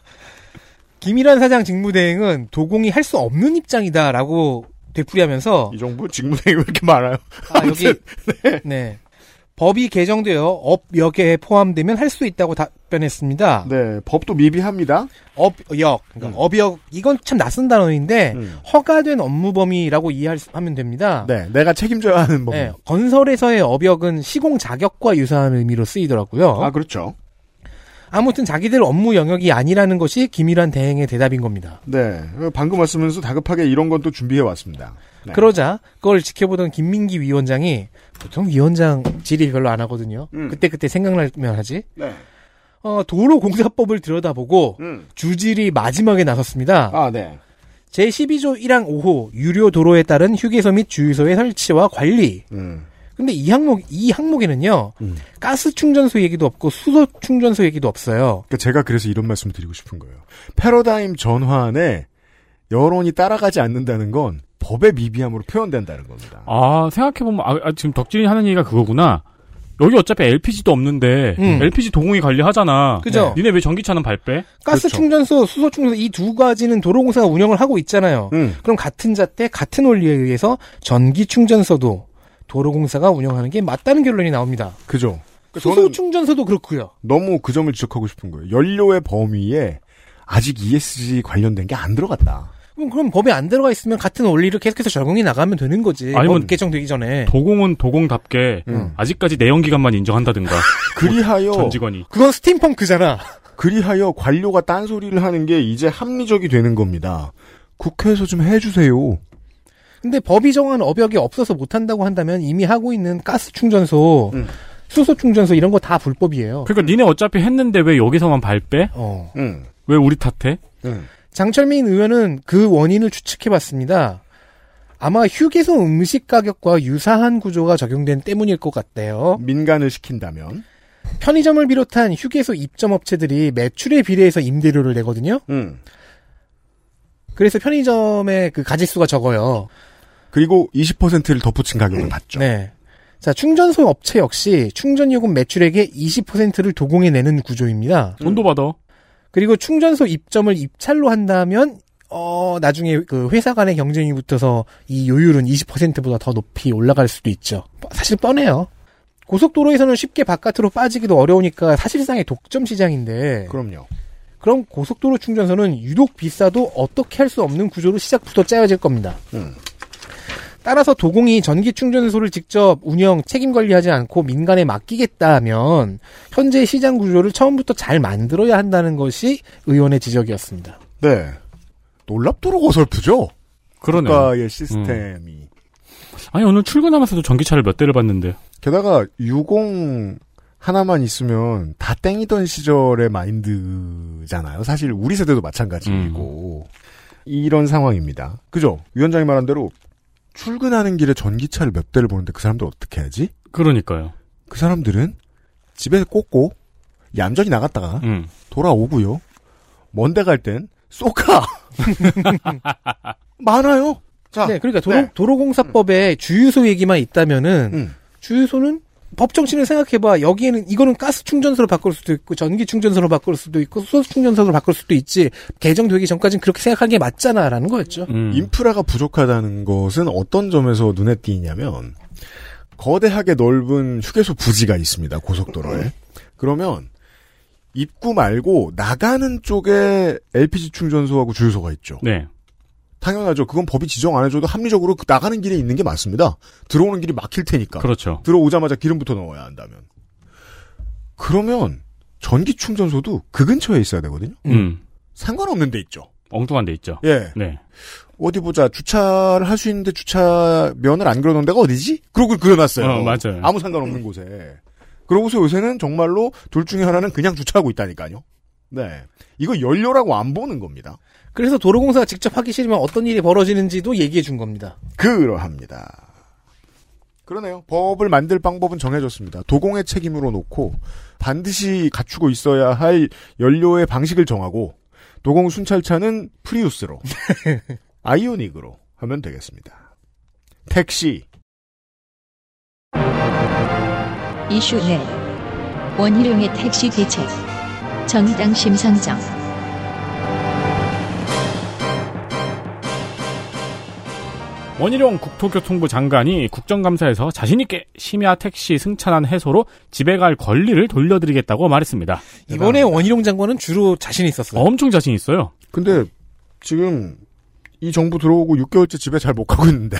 김일환 사장 직무대행은 도공이 할 수 없는 입장이다라고 되풀이하면서. 이 정부 직무대행이 왜 이렇게 많아요? 아, 여기. 네. 네. 법이 개정되어 업역에 포함되면 할 수 있다고 답변했습니다. 네, 법도 미비합니다. 업역, 그러니까 음. 업역 이건 참 낯선 단어인데 음. 허가된 업무 범위라고 이해하면 됩니다. 네, 내가 책임져야 하는 범위. 네, 건설에서의 업역은 시공 자격과 유사한 의미로 쓰이더라고요. 아, 그렇죠. 아무튼 자기들 업무 영역이 아니라는 것이 김일환 대행의 대답인 겁니다. 네, 방금 왔으면서 다급하게 이런 건 또 준비해 왔습니다. 네. 그러자 그걸 지켜보던 김민기 위원장이 보통 위원장 질의 별로 안 하거든요. 음. 그때그때 생각나면 하지. 네. 어, 도로공사법을 들여다보고 음. 주질이 마지막에 나섰습니다. 아, 네. 제십이조 일항 오호 유료 도로에 따른 휴게소 및 주유소의 설치와 관리. 음. 근데 이 항목 이 항목에는요. 음. 가스 충전소 얘기도 없고 수소 충전소 얘기도 없어요. 그러니까 제가 그래서 이런 말씀을 드리고 싶은 거예요. 패러다임 전환에 여론이 따라가지 않는다는 건 법의 미비함으로 표현된다는 겁니다. 아, 생각해보면, 아, 아 지금 덕진이 하는 얘기가 그거구나. 여기 어차피 엘피지도 없는데, 음. 엘피지 도공이 관리하잖아. 그죠? 네. 니네 왜 전기차는 발빼? 가스 그렇죠. 충전소, 수소 충전소 이 두 가지는 도로공사가 운영을 하고 있잖아요. 음. 그럼 같은 잣대, 같은 원리에 의해서 전기 충전소도 도로공사가 운영하는 게 맞다는 결론이 나옵니다. 그죠? 수소 충전소도 그렇고요. 너무 그 점을 지적하고 싶은 거예요. 연료의 범위에 아직 이에스지 관련된 게 안 들어갔다. 그럼, 그럼 법에 안 들어가 있으면 같은 원리를 계속해서 적용이 나가면 되는 거지. 아니면 법 개정되기 전에. 도공은 도공답게 음. 아직까지 내연기관만 인정한다든가. 그리하여 전 직원이. 그건 스팀펑크잖아. 그리하여 관료가 딴소리를 하는 게 이제 합리적이 되는 겁니다. 국회에서 좀 해주세요. 근데 법이 정한 업역이 없어서 못한다고 한다면 이미 하고 있는 가스 충전소, 음. 수소 충전소 이런 거 다 불법이에요. 그러니까 음. 니네 어차피 했는데 왜 여기서만 발 빼? 어. 음. 왜 우리 탓해? 음. 장철민 의원은 그 원인을 추측해봤습니다. 아마 휴게소 음식 가격과 유사한 구조가 적용된 때문일 것 같대요. 민간을 시킨다면? 편의점을 비롯한 휴게소 입점업체들이 매출에 비례해서 임대료를 내거든요. 음. 그래서 편의점의 그 가짓수가 적어요. 그리고 이십 퍼센트를 덧붙인 가격을 음. 받죠. 네. 자, 충전소 업체 역시 충전요금 매출액의 이십 퍼센트를 도공에 내는 구조입니다. 음. 돈도 받아. 그리고 충전소 입점을 입찰로 한다면 어 나중에 그 회사 간의 경쟁이 붙어서 이 요율은 이십 퍼센트보다 더 높이 올라갈 수도 있죠. 사실 뻔해요. 고속도로에서는 쉽게 바깥으로 빠지기도 어려우니까 사실상의 독점 시장인데. 그럼요. 그럼 고속도로 충전소는 유독 비싸도 어떻게 할 수 없는 구조로 시작부터 짜여질 겁니다. 음. 따라서 도공이 전기 충전소를 직접 운영, 책임 관리하지 않고 민간에 맡기겠다면 현재 시장 구조를 처음부터 잘 만들어야 한다는 것이 의원의 지적이었습니다. 네. 놀랍도록 어설프죠? 그러네요. 국가의 시스템이. 음. 아니, 오늘 출근하면서도 전기차를 몇 대를 봤는데. 게다가 육십 하나만 있으면 다 땡이던 시절의 마인드잖아요. 사실 우리 세대도 마찬가지고. 음. 이런 상황입니다. 그죠? 위원장이 말한 대로 출근하는 길에 전기차를 몇 대를 보는데 그 사람들 어떻게 하지? 그러니까요. 그 사람들은 집에서 꽂고 얌전히 나갔다가 음. 돌아오고요. 먼데 갈 땐 쏘카 많아요. 자, 네, 그러니까 도로, 네. 도로공사법에 음. 주유소 얘기만 있다면은 음. 주유소는 법 정신을 생각해봐. 여기에는 이거는 가스 충전소로 바꿀 수도 있고 전기 충전소로 바꿀 수도 있고 수소 충전소로 바꿀 수도 있지. 개정되기 전까지는 그렇게 생각한 게 맞잖아라는 거였죠. 음. 인프라가 부족하다는 것은 어떤 점에서 눈에 띄냐면 거대하게 넓은 휴게소 부지가 있습니다. 고속도로에. 음. 그러면 입구 말고 나가는 쪽에 엘피지 충전소하고 주유소가 있죠. 네. 당연하죠. 그건 법이 지정 안 해줘도 합리적으로 나가는 길에 있는 게 맞습니다. 들어오는 길이 막힐 테니까. 그렇죠. 들어오자마자 기름부터 넣어야 한다면. 그러면 전기 충전소도 그 근처에 있어야 되거든요. 음. 상관없는 데 있죠. 엉뚱한 데 있죠. 예. 네. 어디 보자. 주차를 할 수 있는데 주차면을 안 그려놓은 데가 어디지? 그러고 그려놨어요. 어, 맞아요. 아무 상관없는 음. 곳에. 그러고서 요새는 정말로 둘 중에 하나는 그냥 주차하고 있다니까요. 네. 이거 연료라고 안 보는 겁니다. 그래서 도로공사가 직접 하기 싫으면 어떤 일이 벌어지는지도 얘기해 준 겁니다. 그러합니다. 그러네요. 법을 만들 방법은 정해졌습니다. 도공의 책임으로 놓고 반드시 갖추고 있어야 할 연료의 방식을 정하고 도공 순찰차는 프리우스로 아이오닉으로 하면 되겠습니다. 택시 이슈 넷 원희룡의 택시 대책 정의당 심상정 원희룡 국토교통부 장관이 국정감사에서 자신있게 심야 택시 승차난 해소로 집에 갈 권리를 돌려드리겠다고 말했습니다. 이번에 원희룡 장관은 주로 자신 있었어요. 엄청 자신 있어요. 근데 지금 이 정부 들어오고 육 개월째 집에 잘 못 가고 있는데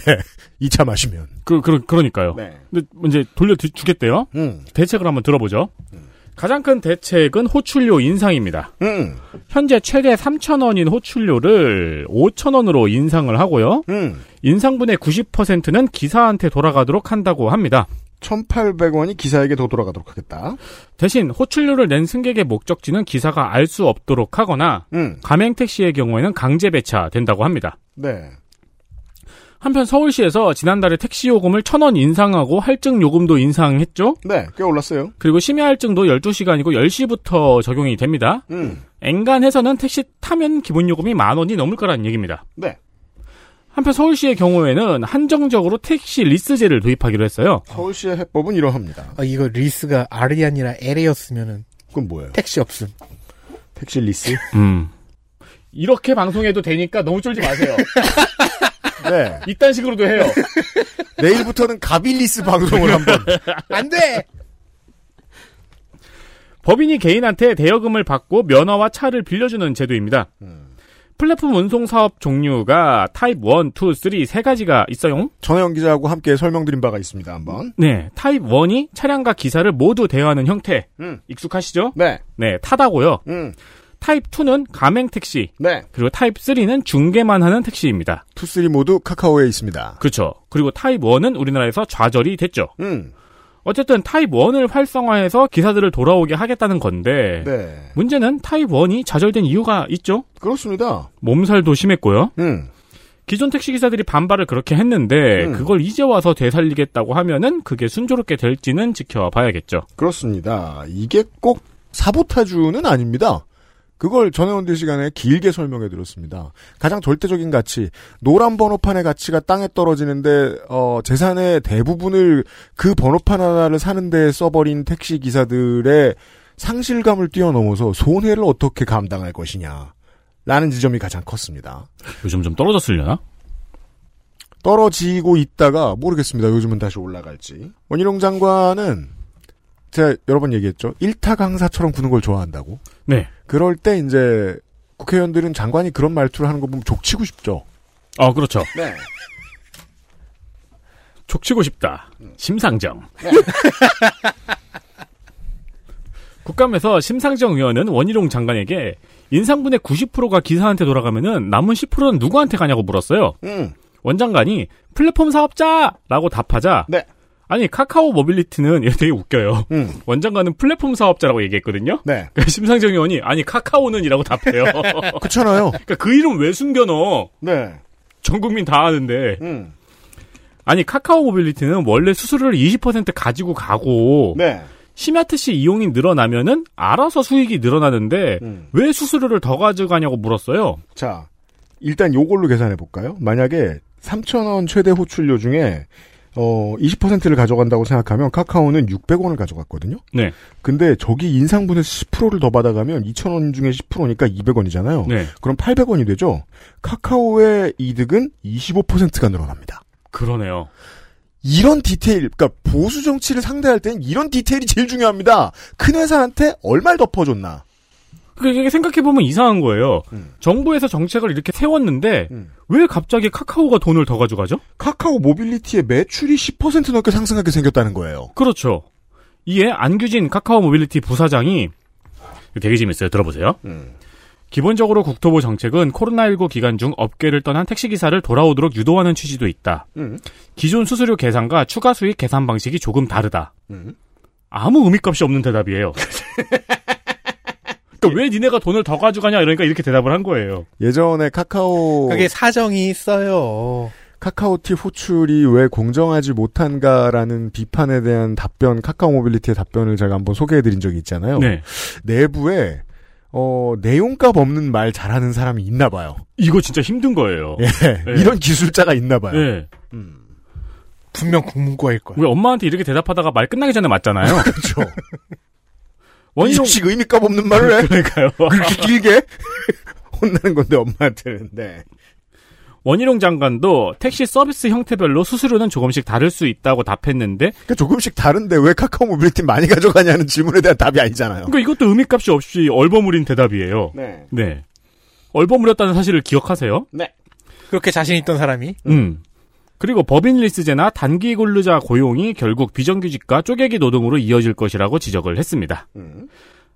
이 차 마시면. 그, 그, 그러니까요. 네. 근데 이제 돌려주겠대요. 음. 대책을 한번 들어보죠. 음. 가장 큰 대책은 호출료 인상입니다. 음. 현재 최대 삼천 원인 호출료를 오천 원으로 인상을 하고요. 음. 인상분의 구십 퍼센트는 기사한테 돌아가도록 한다고 합니다. 천팔백 원이 기사에게 더 돌아가도록 하겠다. 대신 호출료를 낸 승객의 목적지는 기사가 알 수 없도록 하거나 음. 가맹택시의 경우에는 강제 배차된다고 합니다. 네. 한편 서울시에서 지난달에 택시요금을 천 원 인상하고 할증요금도 인상했죠? 네, 꽤 올랐어요. 그리고 심야할증도 열두 시간이고 열 시부터 적용이 됩니다. 음. 앵간해서는 택시 타면 기본요금이 만 원이 넘을 거라는 얘기입니다. 네. 한편 서울시의 경우에는 한정적으로 택시 리스제를 도입하기로 했어요. 서울시의 해법은 이러합니다. 아, 이거 리스가 R이 아니라 L이었으면은. 그건 뭐예요? 택시 없음. 택시 리스? 음. 이렇게 방송해도 되니까 너무 쫄지 마세요. 네. 이딴 식으로도 해요. 내일부터는 가빌리스 방송을 한번. 안 돼! 법인이 개인한테 대여금을 받고 면허와 차를 빌려주는 제도입니다. 음. 플랫폼 운송 사업 종류가 타입 일, 이, 삼 세 가지가 있어요. 전혜영 기자하고 함께 설명드린 바가 있습니다. 한번. 네. 타입 일이 차량과 기사를 모두 대여하는 형태. 음. 익숙하시죠? 네. 네. 타다고요. 음. 타입 이는 가맹 택시. 네. 그리고 타입 삼는 중개만 하는 택시입니다. 이, 삼 모두 카카오에 있습니다. 그렇죠. 그리고 타입 일은 우리나라에서 좌절이 됐죠. 음. 어쨌든 타입 일을 활성화해서 기사들을 돌아오게 하겠다는 건데 네. 문제는 타입 일이 좌절된 이유가 있죠. 그렇습니다. 몸살도 심했고요. 음. 기존 택시기사들이 반발을 그렇게 했는데 음. 그걸 이제 와서 되살리겠다고 하면은 그게 순조롭게 될지는 지켜봐야겠죠. 그렇습니다. 이게 꼭 사보타주는 아닙니다. 그걸 전해온들 시간에 길게 설명해드렸습니다. 가장 절대적인 가치, 노란 번호판의 가치가 땅에 떨어지는데 어, 재산의 대부분을 그 번호판 하나를 사는 데 써버린 택시기사들의 상실감을 뛰어넘어서 손해를 어떻게 감당할 것이냐 라는 지점이 가장 컸습니다. 요즘 좀 떨어졌으려나? 떨어지고 있다가 모르겠습니다. 요즘은 다시 올라갈지. 원희룡 장관은 제가 여러 번 얘기했죠. 일타 강사처럼 구는 걸 좋아한다고. 네. 그럴 때 이제 국회의원들은 장관이 그런 말투를 하는 거 보면 족치고 싶죠. 어, 그렇죠. 네. 족치고 싶다. 음. 심상정. 네. 국감에서 심상정 의원은 원희룡 장관에게 인상분의 구십 퍼센트가 기사한테 돌아가면은 남은 십 퍼센트는 누구한테 가냐고 물었어요. 음. 원장관이 플랫폼 사업자라고 답하자. 네. 아니 카카오모빌리티는 되게 웃겨요. 음. 원장관은 플랫폼 사업자라고 얘기했거든요. 네. 그러니까 심상정 의원이 아니 카카오는이라고 답해요. 그렇잖아요. 그러니까 그 이름 왜 숨겨넣어? 네. 전 국민 다 아는데. 음. 아니 카카오모빌리티는 원래 수수료를 이십 퍼센트 가지고 가고 네. 심야특시 이용이 늘어나면은 알아서 수익이 늘어나는데 음. 왜 수수료를 더 가져가냐고 물었어요. 자, 일단 요걸로 계산해 볼까요? 만약에 삼천 원 최대 호출료 중에 어 이십 퍼센트를 가져간다고 생각하면 카카오는 육백 원을 가져갔거든요. 네. 근데 저기 인상분의 십 퍼센트를 더 받아가면 이천 원 중에 십 퍼센트니까 이백 원이잖아요. 네. 그럼 팔백 원이 되죠. 카카오의 이득은 이십오 퍼센트가 늘어납니다. 그러네요. 이런 디테일, 그러니까 보수 정치를 상대할 때는 이런 디테일이 제일 중요합니다. 큰 회사한테 얼마를 덮어줬나. 그게 생각해보면 이상한 거예요. 음. 정부에서 정책을 이렇게 세웠는데 음. 왜 갑자기 카카오가 돈을 더 가져가죠? 카카오 모빌리티의 매출이 십 퍼센트 넘게 상승하게 생겼다는 거예요. 그렇죠. 이에 안규진 카카오 모빌리티 부사장이 되게 재밌어요. 들어보세요. 음. 기본적으로 국토부 정책은 코로나십구 기간 중 업계를 떠난 택시기사를 돌아오도록 유도하는 취지도 있다. 음. 기존 수수료 계산과 추가 수익 계산 방식이 조금 다르다. 음. 아무 의미값이 없는 대답이에요. 그러니까 왜 니네가 돈을 더 가져가냐 이러니까 이렇게 대답을 한 거예요. 예전에 카카오 그게 사정이 있어요. 카카오티 호출이 왜 공정하지 못한가라는 비판에 대한 답변, 카카오 모빌리티의 답변을 제가 한번 소개해드린 적이 있잖아요. 네. 내부에 어 내용값 없는 말 잘하는 사람이 있나 봐요. 이거 진짜 힘든 거예요. 예, 예. 이런 기술자가 있나 봐요. 예. 음. 분명 국문과일 거야. 우리 엄마한테 이렇게 대답하다가 말 끝나기 전에 맞잖아요. 그렇죠. 원희룡 씨 의미값 없는 말을 해. 그러니까요. 그렇게 길게 혼나는 건데 엄마한테는. 네. 원희룡 장관도 택시 서비스 형태별로 수수료는 조금씩 다를 수 있다고 답했는데, 그러니까 조금씩 다른데 왜 카카오 모빌리티 많이 가져가냐는 질문에 대한 답이 아니잖아요. 그러니까 이것도 의미값이 없이 얼버무린 대답이에요. 네. 네. 얼버무렸다는 사실을 기억하세요? 네. 그렇게 자신 있던 사람이. 음. 음. 그리고 법인 리스제나 단기 근로자 고용이 결국 비정규직과 쪼개기 노동으로 이어질 것이라고 지적을 했습니다. 음.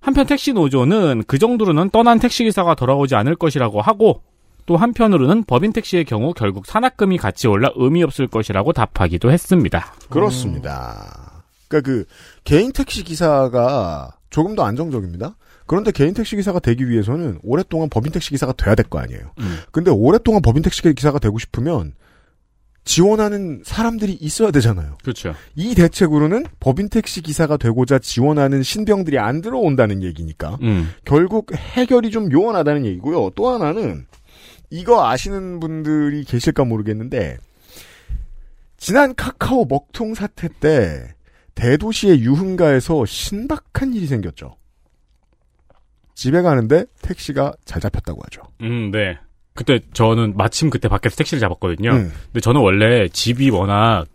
한편 택시 노조는 그 정도로는 떠난 택시기사가 돌아오지 않을 것이라고 하고, 또 한편으로는 법인 택시의 경우 결국 산악금이 같이 올라 의미 없을 것이라고 답하기도 했습니다. 그렇습니다. 그러니까 그 개인 택시기사가 조금 더 안정적입니다. 그런데 개인 택시기사가 되기 위해서는 오랫동안 법인 택시기사가 돼야 될 거 아니에요. 음. 근데 오랫동안 법인 택시기사가 되고 싶으면 지원하는 사람들이 있어야 되잖아요. 그렇죠. 이 대책으로는 법인 택시 기사가 되고자 지원하는 신병들이 안 들어온다는 얘기니까 음. 결국 해결이 좀 요원하다는 얘기고요. 또 하나는 이거 아시는 분들이 계실까 모르겠는데, 지난 카카오 먹통 사태 때 대도시의 유흥가에서 신박한 일이 생겼죠. 집에 가는데 택시가 잘 잡혔다고 하죠. 음, 네. 그때 저는 마침 그때 밖에서 택시를 잡았거든요. 음. 근데 저는 원래 집이 워낙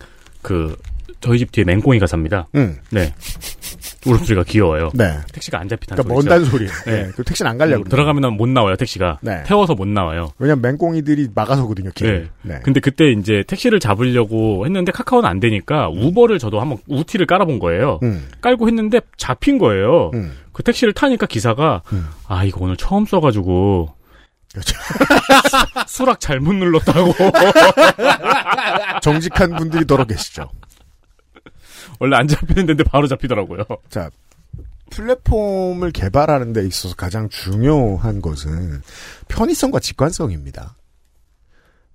그 저희 집 뒤에 맹꽁이가 삽니다. 음. 네. 울음소리가 귀여워요. 네. 택시가 안 잡히다는 소리죠. 그러니까 먼단 소리예요. 네. 네. 택시는 안 가려고. 음, 들어가면 못 나와요. 택시가. 네. 태워서 못 나와요. 왜냐면 맹꽁이들이 막아서거든요. 길을. 네. 네. 근데 그때 이제 택시를 잡으려고 했는데 카카오는 안 되니까 음. 우버를 저도 한번 우티를 깔아본 거예요. 음. 깔고 했는데 잡힌 거예요. 음. 그 택시를 타니까 기사가 음. 아 이거 오늘 처음 써가지고. 수락 잘못 눌렀다고. 정직한 분들이 더러 계시죠. 원래 안 잡히는 데인데 바로 잡히더라고요. 자, 플랫폼을 개발하는 데 있어서 가장 중요한 것은 편의성과 직관성입니다.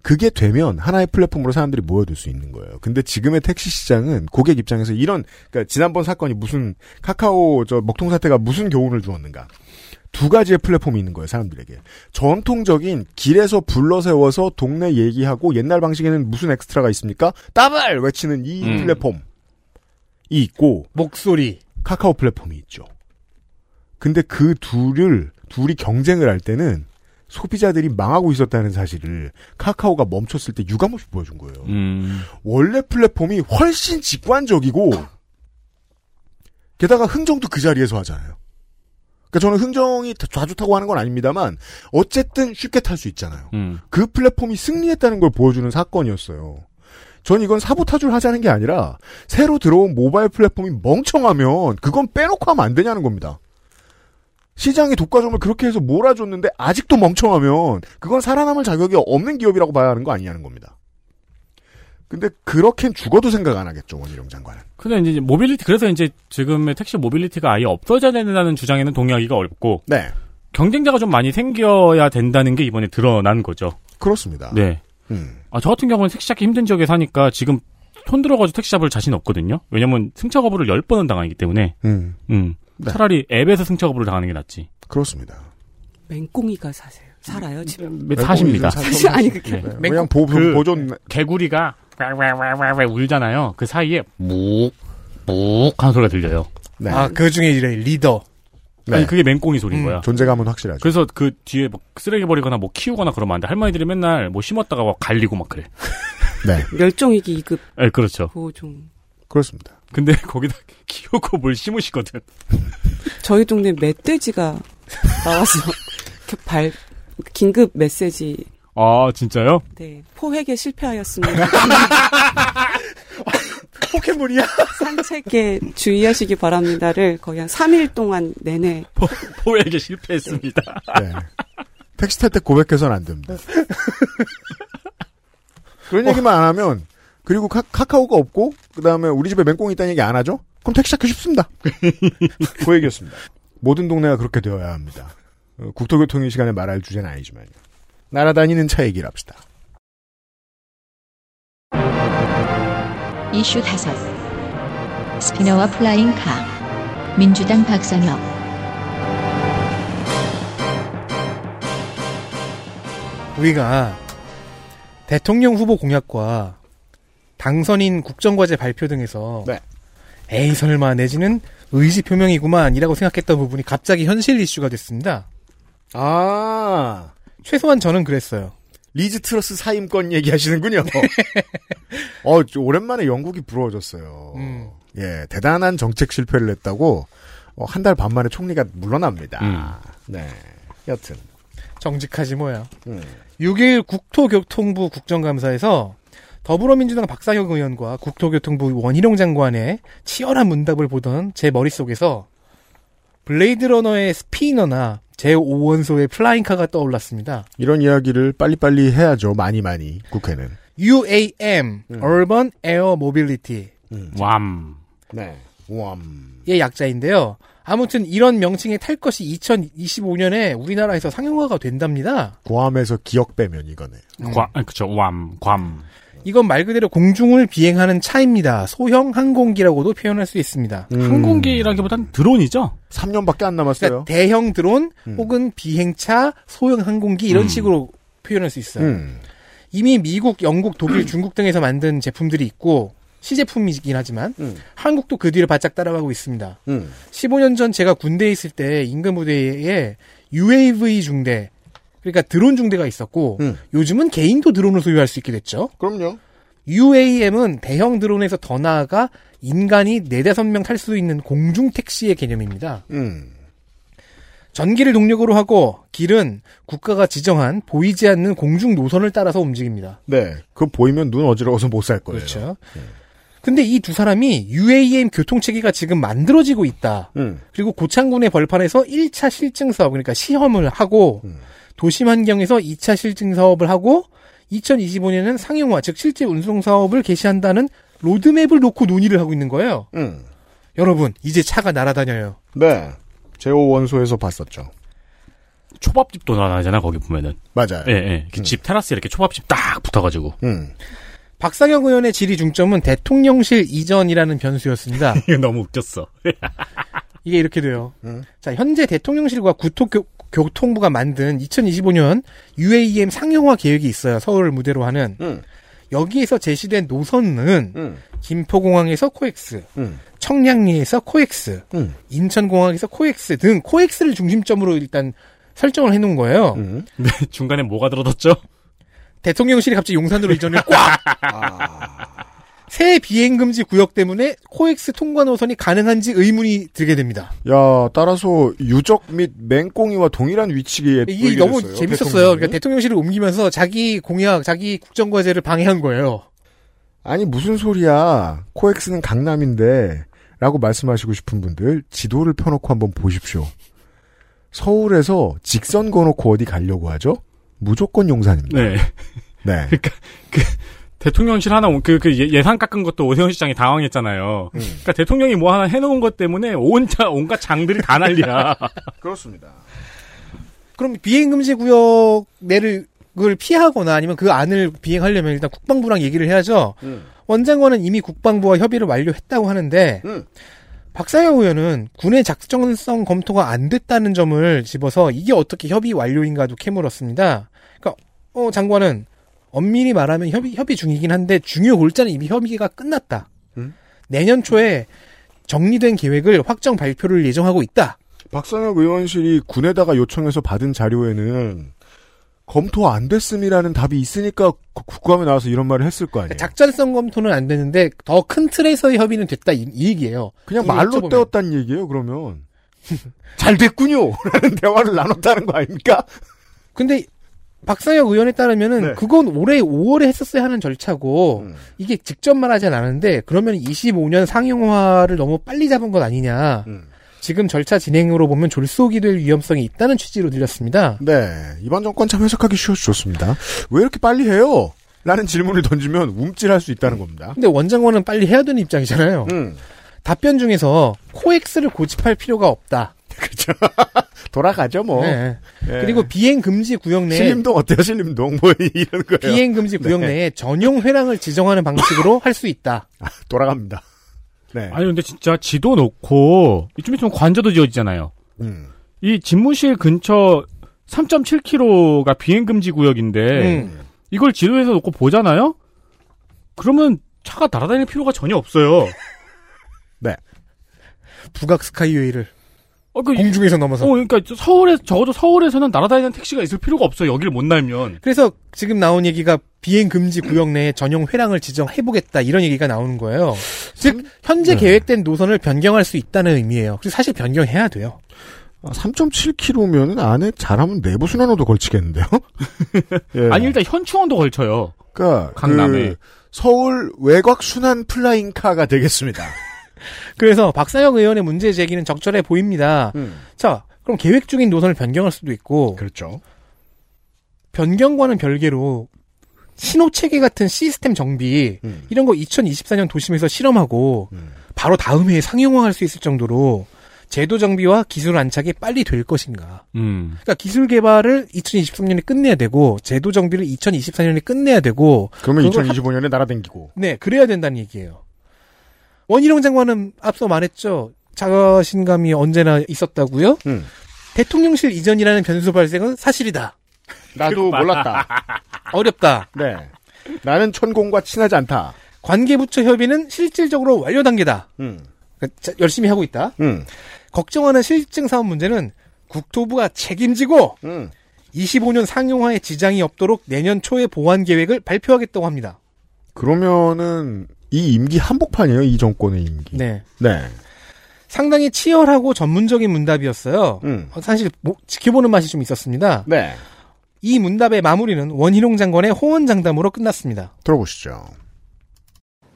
그게 되면 하나의 플랫폼으로 사람들이 모여들 수 있는 거예요. 근데 지금의 택시 시장은 고객 입장에서 이런, 그러니까 지난번 사건이 무슨 카카오 저 먹통 사태가 무슨 교훈을 주었는가. 두 가지의 플랫폼이 있는 거예요, 사람들에게. 전통적인 길에서 불러세워서 동네 얘기하고 옛날 방식에는 무슨 엑스트라가 있습니까? 따발! 외치는 이 음. 플랫폼이 있고, 목소리, 카카오 플랫폼이 있죠. 근데 그 둘을, 둘이 경쟁을 할 때는 소비자들이 망하고 있었다는 사실을 카카오가 멈췄을 때 유감없이 보여준 거예요. 음. 원래 플랫폼이 훨씬 직관적이고, 게다가 흥정도 그 자리에서 하잖아요. 그러니까 저는 흥정이 좌주 타고 하는 건 아닙니다만 어쨌든 쉽게 탈 수 있잖아요. 음. 그 플랫폼이 승리했다는 걸 보여주는 사건이었어요. 전 이건 사보타주를 하자는 게 아니라 새로 들어온 모바일 플랫폼이 멍청하면 그건 빼놓고 하면 안 되냐는 겁니다. 시장의 독과점을 그렇게 해서 몰아줬는데 아직도 멍청하면 그건 살아남을 자격이 없는 기업이라고 봐야 하는 거 아니냐는 겁니다. 근데 그렇게는 죽어도 생각 안 하겠죠, 원희룡 장관은. 근데 이제 모빌리티, 그래서 이제 지금의 택시 모빌리티가 아예 없어져야 된다는 주장에는 동의하기가 어렵고, 네. 경쟁자가 좀 많이 생겨야 된다는 게 이번에 드러난 거죠. 그렇습니다. 네. 음. 아, 저 같은 경우는 택시 잡기 힘든 지역에 사니까 지금 돈 들어가지고 택시 잡을 자신 없거든요. 왜냐면 승차 거부를 열 번은 당하기 때문에 음. 음. 네. 차라리 앱에서 승차 거부를 당하는 게 낫지. 그렇습니다. 맹꽁이가 사세요. 살아요 집에? 사십니다. 사실 아니 그게 네. 그냥 보, 그 보존 개구리가 울잖아요. 그 사이에 묵묵 하는 소리가 들려요. 네. 아, 그 중에 이래 리더. 네. 아니 그게 맹꽁이 소린 음, 거야. 존재감은 확실하죠. 그래서 그 뒤에 막 쓰레기 버리거나 뭐 키우거나 그러면 안 돼. 할머니들이 맨날 뭐 심었다가 막 갈리고 막 그래. 네. 멸종위기 이 급. 네, 그렇죠. 보종. 그렇습니다. 근데 거기다 키우고 뭘 심으시거든. 저희 동네 멧돼지가 나와서 이렇게 발 긴급 메시지. 아 진짜요? 네. 포획에 실패하였습니다. 포켓몬이야? 산책에 주의하시기 바랍니다를 거의 한 삼 일 동안 내내. 포, 포획에 실패했습니다. 네. 네. 택시 탈 때 고백해서는 안 됩니다. 그런 얘기만 안 하면, 그리고 카, 카카오가 없고, 그 다음에 우리 집에 맹꽁이 있다는 얘기 안 하죠? 그럼 택시 잡기 쉽습니다. 그 얘기였습니다. 모든 동네가 그렇게 되어야 합니다. 국토교통위 시간에 말할 주제는 아니지만요. 날아다니는 차 얘기를 합시다. 이슈 다섯. 스피너와 플라잉카. 민주당 박상혁. 우리가 대통령 후보 공약과 당선인 국정과제 발표 등에서 네. 에이 설마 내지는 의지 표명이구만이라고 생각했던 부분이 갑자기 현실 이슈가 됐습니다. 아, 최소한 저는 그랬어요. 리즈 트러스 사임권 얘기하시는군요. 네. 어, 오랜만에 영국이 부러워졌어요. 음. 예, 대단한 정책 실패를 했다고 어, 한 달 반 만에 총리가 물러납니다. 음. 네, 여튼 정직하지 뭐야. 음. 육 일 국토교통부 국정감사에서 더불어민주당 박상혁 의원과 국토교통부 원희룡 장관의 치열한 문답을 보던 제 머릿속에서 블레이드러너의 스피너나 제오 원소의 플라잉카가 떠올랐습니다. 이런 이야기를 빨리빨리 해야죠. 많이 많이. 국회는. 유에이엠, 음. Urban Air Mobility. 음. 웜. 네. 웜의 약자인데요. 아무튼 이런 명칭에 탈 것이 이천이십오 년에 우리나라에서 상용화가 된답니다. 괌에서 기억 빼면 이거네요. 음. 괌, 그쵸. 괌, 괌. 이건 말 그대로 공중을 비행하는 차입니다. 소형 항공기라고도 표현할 수 있습니다. 음. 항공기라기보단 드론이죠? 삼 년밖에 안 남았어요. 그러니까 대형 드론 음. 혹은 비행차, 소형 항공기 이런 음. 식으로 표현할 수 있어요. 음. 이미 미국, 영국, 독일, 중국 등에서 만든 제품들이 있고 시제품이긴 하지만 음. 한국도 그 뒤를 바짝 따라가고 있습니다. 음. 십오 년 전 제가 군대에 있을 때 임금부대에 유에이브이 중대 그러니까 드론 중대가 있었고 음. 요즘은 개인도 드론을 소유할 수 있게 됐죠. 그럼요. 유에이엠은 대형 드론에서 더 나아가 인간이 네다섯 명 탈 수 있는 공중 택시의 개념입니다. 음. 전기를 동력으로 하고 길은 국가가 지정한 보이지 않는 공중 노선을 따라서 움직입니다. 네. 그거 보이면 눈 어지러워서 못 살 거예요. 그렇죠. 음. 근데 이 두 사람이 유에이엠 교통체계가 지금 만들어지고 있다. 음. 그리고 고창군의 벌판에서 일 차 실증 사업 그러니까 시험을 하고 음. 도심 환경에서 이 차 실증 사업을 하고 이천이십오 년에는 상용화 즉 실제 운송 사업을 개시한다는 로드맵을 놓고 논의를 하고 있는 거예요. 음. 여러분 이제 차가 날아다녀요. 네. 제오 원소에서 봤었죠. 초밥집도 날아다니잖아 거기 보면은. 맞아요. 예, 예. 그 집 음. 테라스에 이렇게 초밥집 딱 붙어가지고. 음. 박상혁 의원의 질의 중점은 대통령실 이전이라는 변수였습니다. 이거 너무 웃겼어. 이게 이렇게 돼요. 음. 자, 현재 대통령실과 국토교, 교통부가 만든 이천이십오 년 유에이엠 상용화 계획이 있어요. 서울을 무대로 하는. 음. 여기에서 제시된 노선은 음. 김포공항에서 코엑스, 음. 청량리에서 코엑스, 음. 인천공항에서 코엑스 등 코엑스를 중심점으로 일단 설정을 해놓은 거예요. 음. 근데 중간에 뭐가 들어뒀죠? 대통령실이 갑자기 용산으로 이전을 꽉! 아... 새 비행금지 구역 때문에 코엑스 통과 노선이 가능한지 의문이 들게 됩니다. 야, 따라서 유적 및 맹꽁이와 동일한 위치에 이게 너무 됐어요, 재밌었어요. 대통령이? 그러니까 대통령실을 옮기면서 자기 공약, 자기 국정과제를 방해한 거예요. 아니 무슨 소리야. 코엑스는 강남인데 라고 말씀하시고 싶은 분들 지도를 펴놓고 한번 보십시오. 서울에서 직선 거놓고 어디 가려고 하죠? 무조건 용산입니다. 네. 네. 그러니까 그 대통령실 하나 그, 그 예산 깎은 것도 오세훈 시장이 당황했잖아요. 음. 그러니까 대통령이 뭐 하나 해놓은 것 때문에 온자 온갖 장들이 다 난리야. 그렇습니다. 그럼 비행 금지 구역 내를 그걸 피하거나 아니면 그 안을 비행하려면 일단 국방부랑 얘기를 해야죠. 음. 원장관은 이미 국방부와 협의를 완료했다고 하는데 음. 박상혁 의원은 군의 작전성 검토가 안 됐다는 점을 집어서 이게 어떻게 협의 완료인가도 캐물었습니다. 그러니까 어, 장관은 엄밀히 말하면 협의, 협의 중이긴 한데 중요 골자는 이미 협의가 끝났다. 음? 내년 초에 정리된 계획을 확정 발표를 예정하고 있다. 박상혁 의원실이 군에다가 요청해서 받은 자료에는 검토 안 됐음이라는 답이 있으니까 국감에 나와서 이런 말을 했을 거 아니에요. 작전성 검토는 안 되는데 더 큰 틀에서의 협의는 됐다 이, 이 얘기예요. 그냥 말로 떼었다는 얘기예요. 그러면 잘 됐군요 라는 대화를 나눴다는 거 아닙니까? 근데 박상혁 의원에 따르면은 네. 그건 올해 오월에 했었어야 하는 절차고 음. 이게 직접 말하진 않은데 그러면 이십오 년 상용화를 너무 빨리 잡은 것 아니냐. 음. 지금 절차 진행으로 보면 졸속이 될 위험성이 있다는 취지로 들렸습니다. 네. 이번 정권 참 해석하기 쉬워졌습니다. 왜 이렇게 빨리 해요? 라는 질문을 던지면 움찔할 수 있다는 겁니다. 근데 원장관은 빨리 해야 되는 입장이잖아요. 음. 답변 중에서 코엑스를 고집할 필요가 없다. 그렇죠. 돌아가죠 뭐. 네. 네. 그리고 비행 금지 구역 내에 신림동 어때요? 신림동 뭐 이런 거예요. 비행 금지 구역 네. 내에 전용 회랑을 지정하는 방식으로 할 수 있다. 돌아갑니다. 네. 아니 근데 진짜 지도 놓고 이쯤 있으면 관저도 지어지잖아요. 음. 이 집무실 근처 삼 점 칠 킬로미터가 비행 금지 구역인데 음. 이걸 지도에서 놓고 보잖아요. 그러면 차가 날아다닐 필요가 전혀 없어요. 네. 북악 스카이웨이를 어, 그, 공중에서 넘어서. 어, 그러니까 서울에 적어도 서울에서는 날아다니는 택시가 있을 필요가 없어요. 여기를 못 날면. 그래서 지금 나온 얘기가 비행 금지 구역 내에 전용 회랑을 지정해 보겠다 이런 얘기가 나오는 거예요. 즉 현재 네. 계획된 노선을 변경할 수 있다는 의미예요. 그래서 사실 변경해야 돼요. 삼 점 칠 킬로미터면은 안에 잘하면 내부 순환호도 걸치겠는데요? 예. 아니 일단 현충원도 걸쳐요. 그러니까 강남에 그 서울 외곽 순환 플라잉카가 되겠습니다. 그래서 박상혁 의원의 문제 제기는 적절해 보입니다. 음. 자, 그럼 계획 중인 노선을 변경할 수도 있고, 그렇죠. 변경과는 별개로 신호 체계 같은 시스템 정비 음. 이런 거 이천이십사 년 도심에서 실험하고 음. 바로 다음 해에 상용화할 수 있을 정도로 제도 정비와 기술 안착이 빨리 될 것인가. 음. 그러니까 기술 개발을 이천이십삼 년에 끝내야 되고 제도 정비를 이천이십사 년에 끝내야 되고. 그러면 이천이십오 년에 날아댕기고. 네, 그래야 된다는 얘기예요. 원희룡 장관은 앞서 말했죠. 자신감이 언제나 있었다고요. 음. 대통령실 이전이라는 변수 발생은 사실이다. 나도 몰랐다. 어렵다. 네. 나는 천공과 친하지 않다. 관계부처 협의는 실질적으로 완료 단계다. 음. 그러니까 자, 열심히 하고 있다. 음. 걱정하는 실증 사업 문제는 국토부가 책임지고 음. 이십오 년 상용화에 지장이 없도록 내년 초에 보완 계획을 발표하겠다고 합니다. 그러면은 이 임기 한복판이에요. 이 정권의 임기. 네. 네. 상당히 치열하고 전문적인 문답이었어요. 음. 사실 뭐, 지켜보는 맛이 좀 있었습니다. 네. 이 문답의 마무리는 원희룡 장관의 호언장담으로 끝났습니다. 들어보시죠.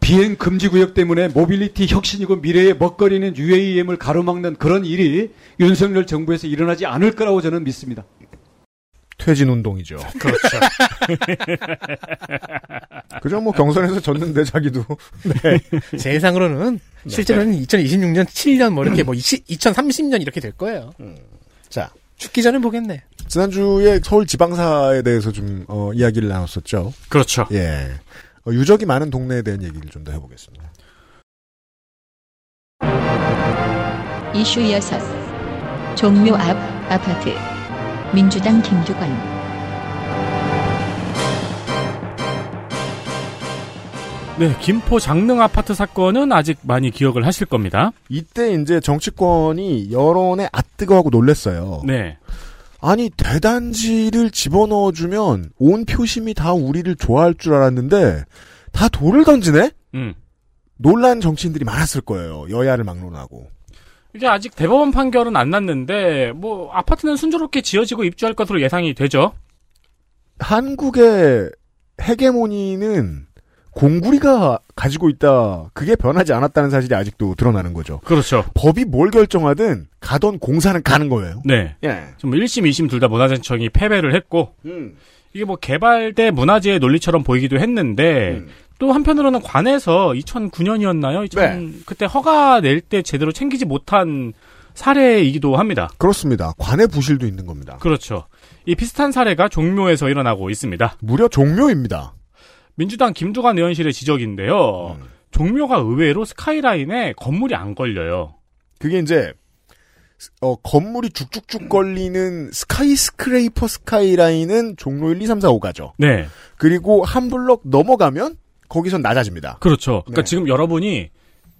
비행 금지 구역 때문에 모빌리티 혁신이고 미래의 먹거리는 유에이엠을 가로막는 그런 일이 윤석열 정부에서 일어나지 않을 거라고 저는 믿습니다. 퇴진 운동이죠. 그렇죠. 그죠? 뭐 경선에서 졌는데 자기도. 네. 제 예상으로는 실제로는 네. 이천이십육 년, 칠 년 뭐 이렇게 뭐 이천삼십 년 이렇게 될 거예요. 음. 자, 죽기 전에 보겠네. 지난주에 서울 지방사에 대해서 좀 어, 이야기를 나눴었죠. 그렇죠. 예, 어, 유적이 많은 동네에 대한 얘기를 좀 더 해보겠습니다. 이슈 여섯. 종묘 앞 아파트. 민주당 김두관. 네, 김포 장릉 아파트 사건은 아직 많이 기억을 하실 겁니다. 이때 이제 정치권이 여론에 아뜨거워하고 놀랐어요. 네. 아니 대단지를 집어넣어주면 온 표심이 다 우리를 좋아할 줄 알았는데 다 돌을 던지네? 음. 놀란 정치인들이 많았을 거예요. 여야를 막론하고. 이제 아직 대법원 판결은 안 났는데 뭐 아파트는 순조롭게 지어지고 입주할 것으로 예상이 되죠. 한국의 헤게모니는 공구리가 가지고 있다. 그게 변하지 않았다는 사실이 아직도 드러나는 거죠. 그렇죠. 법이 뭘 결정하든 가던 공사는 가는 거예요. 네. 예. 좀 일 심, 이 심 둘 다 문화재청이 패배를 했고 음. 이게 뭐 개발 대 문화재의 논리처럼 보이기도 했는데 음. 또 한편으로는 관에서 이천구 년이었나요? 이천... 네. 그때 허가 낼 때 제대로 챙기지 못한 사례이기도 합니다. 그렇습니다. 관의 부실도 있는 겁니다. 그렇죠. 이 비슷한 사례가 종묘에서 일어나고 있습니다. 무려 종묘입니다. 민주당 김두관 의원실의 지적인데요. 음. 종묘가 의외로 스카이라인에 건물이 안 걸려요. 그게 이제 어, 건물이 쭉쭉쭉 걸리는 스카이스크레이퍼 스카이라인은 종로 일, 이, 삼, 사, 오가죠. 네. 그리고 한 블럭 넘어가면 거기선 낮아집니다. 그렇죠. 그러니까 네. 지금 여러분이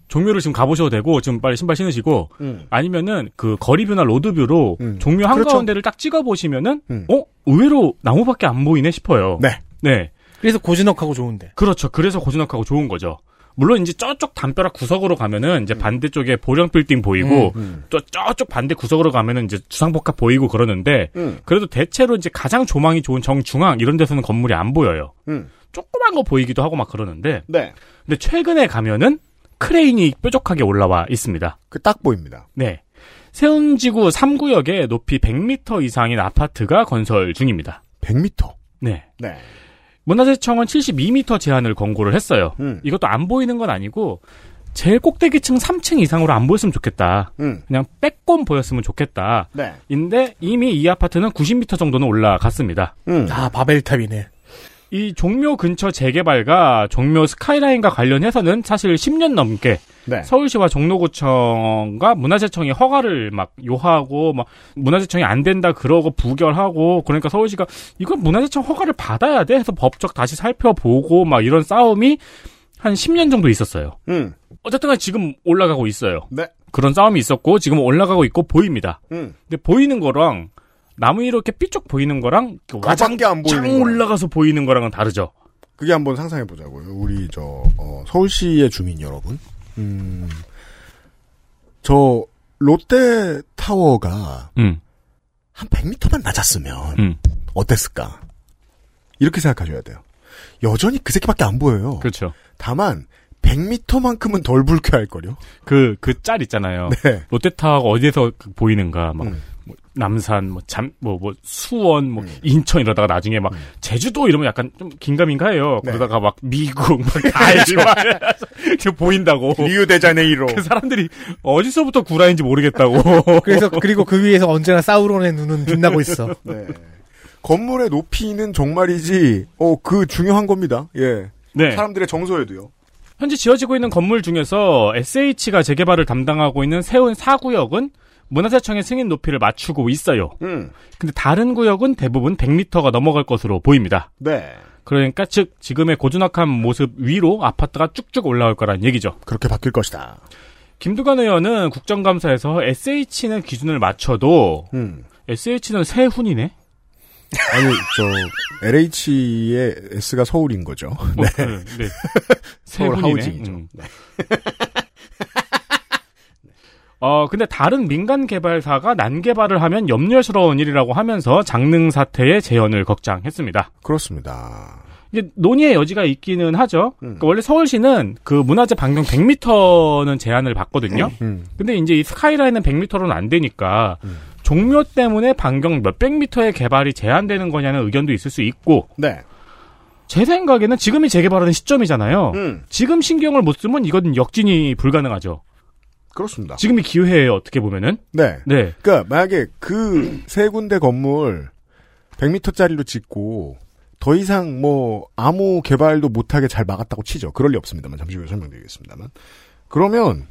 종묘를 지금 가보셔도 되고 지금 빨리 신발 신으시고 음. 아니면은 그 거리뷰나 로드뷰로 음. 종묘 한가운데를 그렇죠. 딱 찍어보시면은 음. 어? 의외로 나무밖에 안 보이네 싶어요. 네. 네. 그래서 고즈넉하고 좋은데. 그렇죠. 그래서 고즈넉하고 좋은 거죠. 물론 이제 저쪽 담벼락 구석으로 가면은 이제 음. 반대쪽에 보령 빌딩 보이고 음, 음. 또 저쪽 반대 구석으로 가면은 이제 주상복합 보이고 그러는데 음. 그래도 대체로 이제 가장 조망이 좋은 정중앙 이런 데서는 건물이 안 보여요. 음. 조그만 거 보이기도 하고 막 그러는데. 네. 근데 최근에 가면은 크레인이 뾰족하게 올라와 있습니다. 그 딱 보입니다. 네. 세운지구 삼 구역에 높이 백 미터 이상인 아파트가 건설 중입니다. 백 미터? 네. 네. 문화재청은 칠십이 미터 제한을 권고를 했어요. 음. 이것도 안 보이는 건 아니고 제일 꼭대기층 삼 층 이상으로 안 보였으면 좋겠다. 음. 그냥 빼꼼 보였으면 좋겠다. 네. 인데 이미 이 아파트는 구십 미터 정도는 올라갔습니다. 음. 아, 바벨탑이네. 이 종묘 근처 재개발과 종묘 스카이라인과 관련해서는 사실 십 년 넘게 네. 서울시와 종로구청과 문화재청이 허가를 막 요하고 막 문화재청이 안 된다 그러고 부결하고 그러니까 서울시가 이건 문화재청 허가를 받아야 돼 해서 법적 다시 살펴보고 막 이런 싸움이 한 십 년 정도 있었어요. 음. 어쨌든 간에 지금 올라가고 있어요. 네. 그런 싸움이 있었고 지금 올라가고 있고 보입니다. 음. 근데 보이는 거랑 나무 이렇게 삐쭉 보이는 거랑 가장 안 보이는 올라가서 보이는 거랑은 다르죠. 그게 한번 상상해 보자고요. 우리 저 어, 서울시의 주민 여러분, 음, 저 롯데 타워가 음. 한 백 미터만 낮았으면 음. 어땠을까? 이렇게 생각하셔야 돼요. 여전히 그 새끼밖에 안 보여요. 그렇죠. 다만 백 미터만큼은 덜 불쾌할 거요. 그 그 짤 있잖아요. 네. 롯데 타워가 어디에서 보이는가 막. 음. 남산, 뭐, 잠, 뭐, 뭐, 수원, 뭐, 음. 인천 이러다가 나중에 막, 음. 제주도 이러면 약간 좀 긴가민가 해요. 네. 그러다가 막, 미국, 막, 알지, 막, 보인다고. 리우데자네이로. 그 사람들이 어디서부터 구라인지 모르겠다고. 그래서, 그리고 그 위에서 언제나 사우론의 눈은 빛나고 있어. 네. 건물의 높이는 정말이지, 어, 그 중요한 겁니다. 예. 네. 사람들의 정서에도요. 현재 지어지고 있는 건물 중에서 에스에이치가 재개발을 담당하고 있는 세운 사 구역은 문화재청의 승인 높이를 맞추고 있어요. 음. 근데 다른 구역은 대부분 백 미터가 넘어갈 것으로 보입니다. 네. 그러니까 즉 지금의 고즈넉한 모습 위로 아파트가 쭉쭉 올라올 거라는 얘기죠. 그렇게 바뀔 것이다. 김두관 의원은 국정감사에서 에스에이치는 기준을 맞춰도 음. 에스에이치는 세훈이네? 아니 저 엘에이치의 S가 서울인 거죠. 어, 네. 네. 서울 하우징이죠. 음. 네. 어, 근데 다른 민간 개발사가 난개발을 하면 염려스러운 일이라고 하면서 장릉 사태의 재현을 걱정했습니다. 그렇습니다. 이게 논의의 여지가 있기는 하죠. 음. 그러니까 원래 서울시는 그 문화재 반경 백 미터는 제한을 받거든요. 음. 근데 이제 이 스카이라인은 백 미터로는 안 되니까 음. 종묘 때문에 반경 몇백 미터의 개발이 제한되는 거냐는 의견도 있을 수 있고. 네. 제 생각에는 지금이 재개발하는 시점이잖아요. 음. 지금 신경을 못 쓰면 이건 역진이 불가능하죠. 그렇습니다. 지금이 기회예요, 어떻게 보면은. 네. 네. 그러니까 만약에 그 세 군데 건물 백 미터짜리로 짓고 더 이상 뭐 아무 개발도 못하게 잘 막았다고 치죠. 그럴 리 없습니다만 잠시 후에 설명드리겠습니다만. 그러면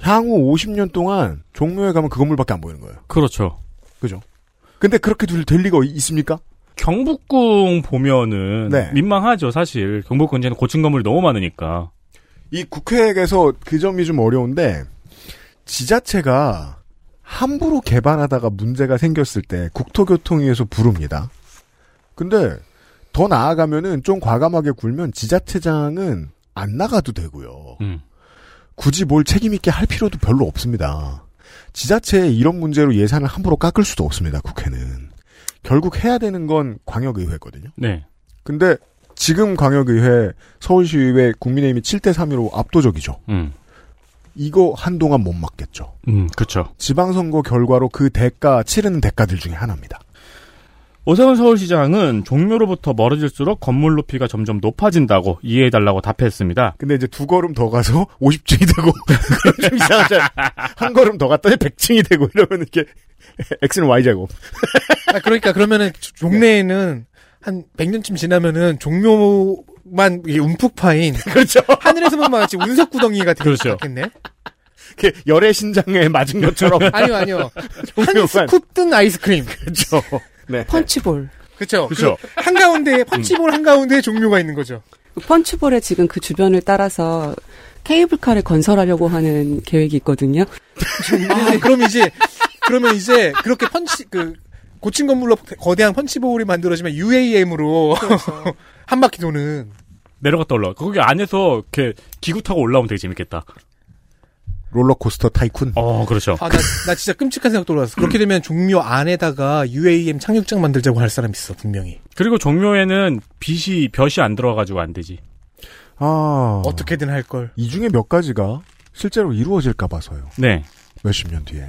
향후 오십 년 동안 종묘에 가면 그 건물밖에 안 보이는 거예요. 그렇죠. 그죠. 근데 그렇게 둘 될 리가 있습니까? 경복궁 보면은 네. 민망하죠, 사실. 경복궁 이제는 고층 건물이 너무 많으니까. 이 국회에서 그 점이 좀 어려운데. 지자체가 함부로 개발하다가 문제가 생겼을 때 국토교통위에서 부릅니다. 근데 더 나아가면은 좀 과감하게 굴면 지자체장은 안 나가도 되고요. 음. 굳이 뭘 책임있게 할 필요도 별로 없습니다. 지자체에 이런 문제로 예산을 함부로 깎을 수도 없습니다. 국회는. 결국 해야 되는 건 광역의회거든요. 네. 근데 지금 광역의회, 서울시의회, 국민의힘이 칠 대 삼으로 압도적이죠. 음. 이거 한동안 못 막겠죠. 음, 그렇죠. 지방선거 결과로 그 대가 치르는 대가들 중에 하나입니다. 오세훈 서울시장은 종묘로부터 멀어질수록 건물 높이가 점점 높아진다고 이해해달라고 답했습니다. 근데 이제 두 걸음 더 가서 오십 층이 되고 좀 이상하잖아요. 한 걸음 더 갔더니 백 층이 되고 이러면 이렇게 X는 Y제곱. 아, 그러니까 그러면은 종래에는 한 백 년쯤 지나면은 종묘만 움푹 파인. 그렇죠. 하늘에서만 마치 운석 구덩이가 되겠네. 그렇죠. 열애 신장에 맞은 것처럼. 아니요, 아니요. 한 스쿱 뜬 아이스크림. 그렇죠. 네. 펀치볼. 그렇죠. 그렇죠. 그 한가운데에 펀치볼 한가운데에 종묘가 있는 거죠. 펀치볼에 지금 그 주변을 따라서 케이블카를 건설하려고 하는 계획이 있거든요. 아, 그럼 이제 그러면 이제 그렇게 펀치 그 고층 건물로 거대한 펀치볼이 만들어지면 유에이엠으로 그렇죠. 한 바퀴 도는 내려갔다 올라. 거기 안에서 이렇게 기구 타고 올라오면 되게 재밌겠다. 롤러코스터 타이쿤. 어, 그렇죠. 아, 나, 나 진짜 끔찍한 생각 떠올랐어. 그렇게 되면 종묘 안에다가 유에이엠 착륙장 만들자고 할 사람 있어, 분명히. 그리고 종묘에는 빛이, 볕이 안 들어와가지고 안 되지. 아. 어떻게든 할 걸. 이 중에 몇 가지가 실제로 이루어질까 봐서요. 네. 몇십 년 뒤에.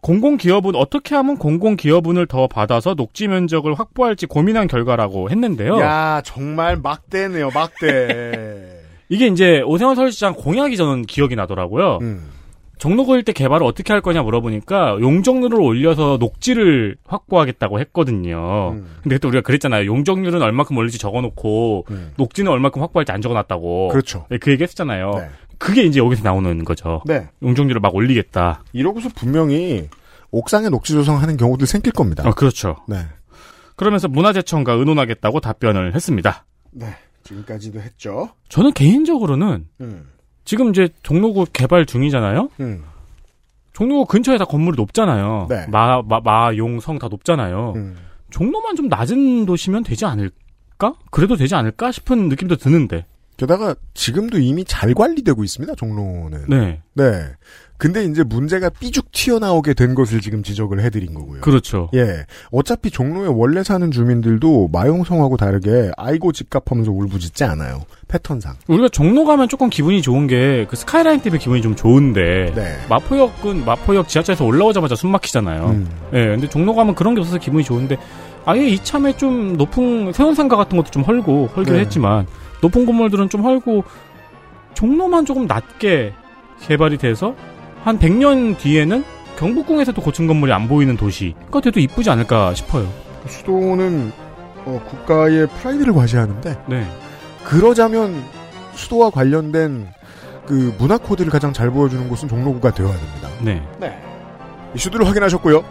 공공기여분, 어떻게 하면 공공기여분을 더 받아서 녹지 면적을 확보할지 고민한 결과라고 했는데요. 야, 정말 막대네요, 막대. 이게 이제 오세훈 서울시장 공약이 저는 기억이 나더라고요. 음. 종로구일 때 개발을 어떻게 할 거냐 물어보니까 용적률을 올려서 녹지를 확보하겠다고 했거든요. 음. 근데 그때 우리가 그랬잖아요. 용적률은 얼마큼 올릴지 적어놓고 음. 녹지는 얼마큼 확보할지 안 적어놨다고. 그렇죠. 네, 그 얘기 했었잖아요. 네. 그게 이제 여기서 나오는 거죠. 네. 용적률을 막 올리겠다. 이러고서 분명히 옥상에 녹지 조성하는 경우도 생길 겁니다. 어, 그렇죠. 네. 그러면서 문화재청과 의논하겠다고 답변을 했습니다. 네. 지금까지도 했죠. 저는 개인적으로는 음. 지금 이제 종로구 개발 중이잖아요. 음. 종로구 근처에 다 건물이 높잖아요. 네. 마, 마, 마, 용, 성 다 높잖아요. 음. 종로만 좀 낮은 도시면 되지 않을까? 그래도 되지 않을까 싶은 느낌도 드는데. 게다가 지금도 이미 잘 관리되고 있습니다. 종로는. 네. 네. 근데 이제 문제가 삐죽 튀어나오게 된 것을 지금 지적을 해드린 거고요. 그렇죠. 예, 어차피 종로에 원래 사는 주민들도 마용성하고 다르게 아이고 집값하면서 울부짖지 않아요. 패턴상. 우리가 종로 가면 조금 기분이 좋은 게 그 스카이라인 때문에 기분이 좀 좋은데 네. 마포역은 마포역 지하철에서 올라오자마자 숨 막히잖아요. 음. 예, 근데 종로 가면 그런 게 없어서 기분이 좋은데 아예 이참에 좀 높은 세운상가 같은 것도 좀 헐고 헐긴 네. 했지만 높은 건물들은 좀 헐고 종로만 조금 낮게 개발이 돼서 한 백 년 뒤에는 경복궁에서도 고층 건물이 안 보이는 도시가 돼도 이쁘지 않을까 싶어요. 수도는 어, 국가의 프라이드를 과시하는데 네. 그러자면 수도와 관련된 그 문화 코드를 가장 잘 보여주는 곳은 종로구가 되어야 됩니다. 네. 네. 이슈들을 확인하셨고요.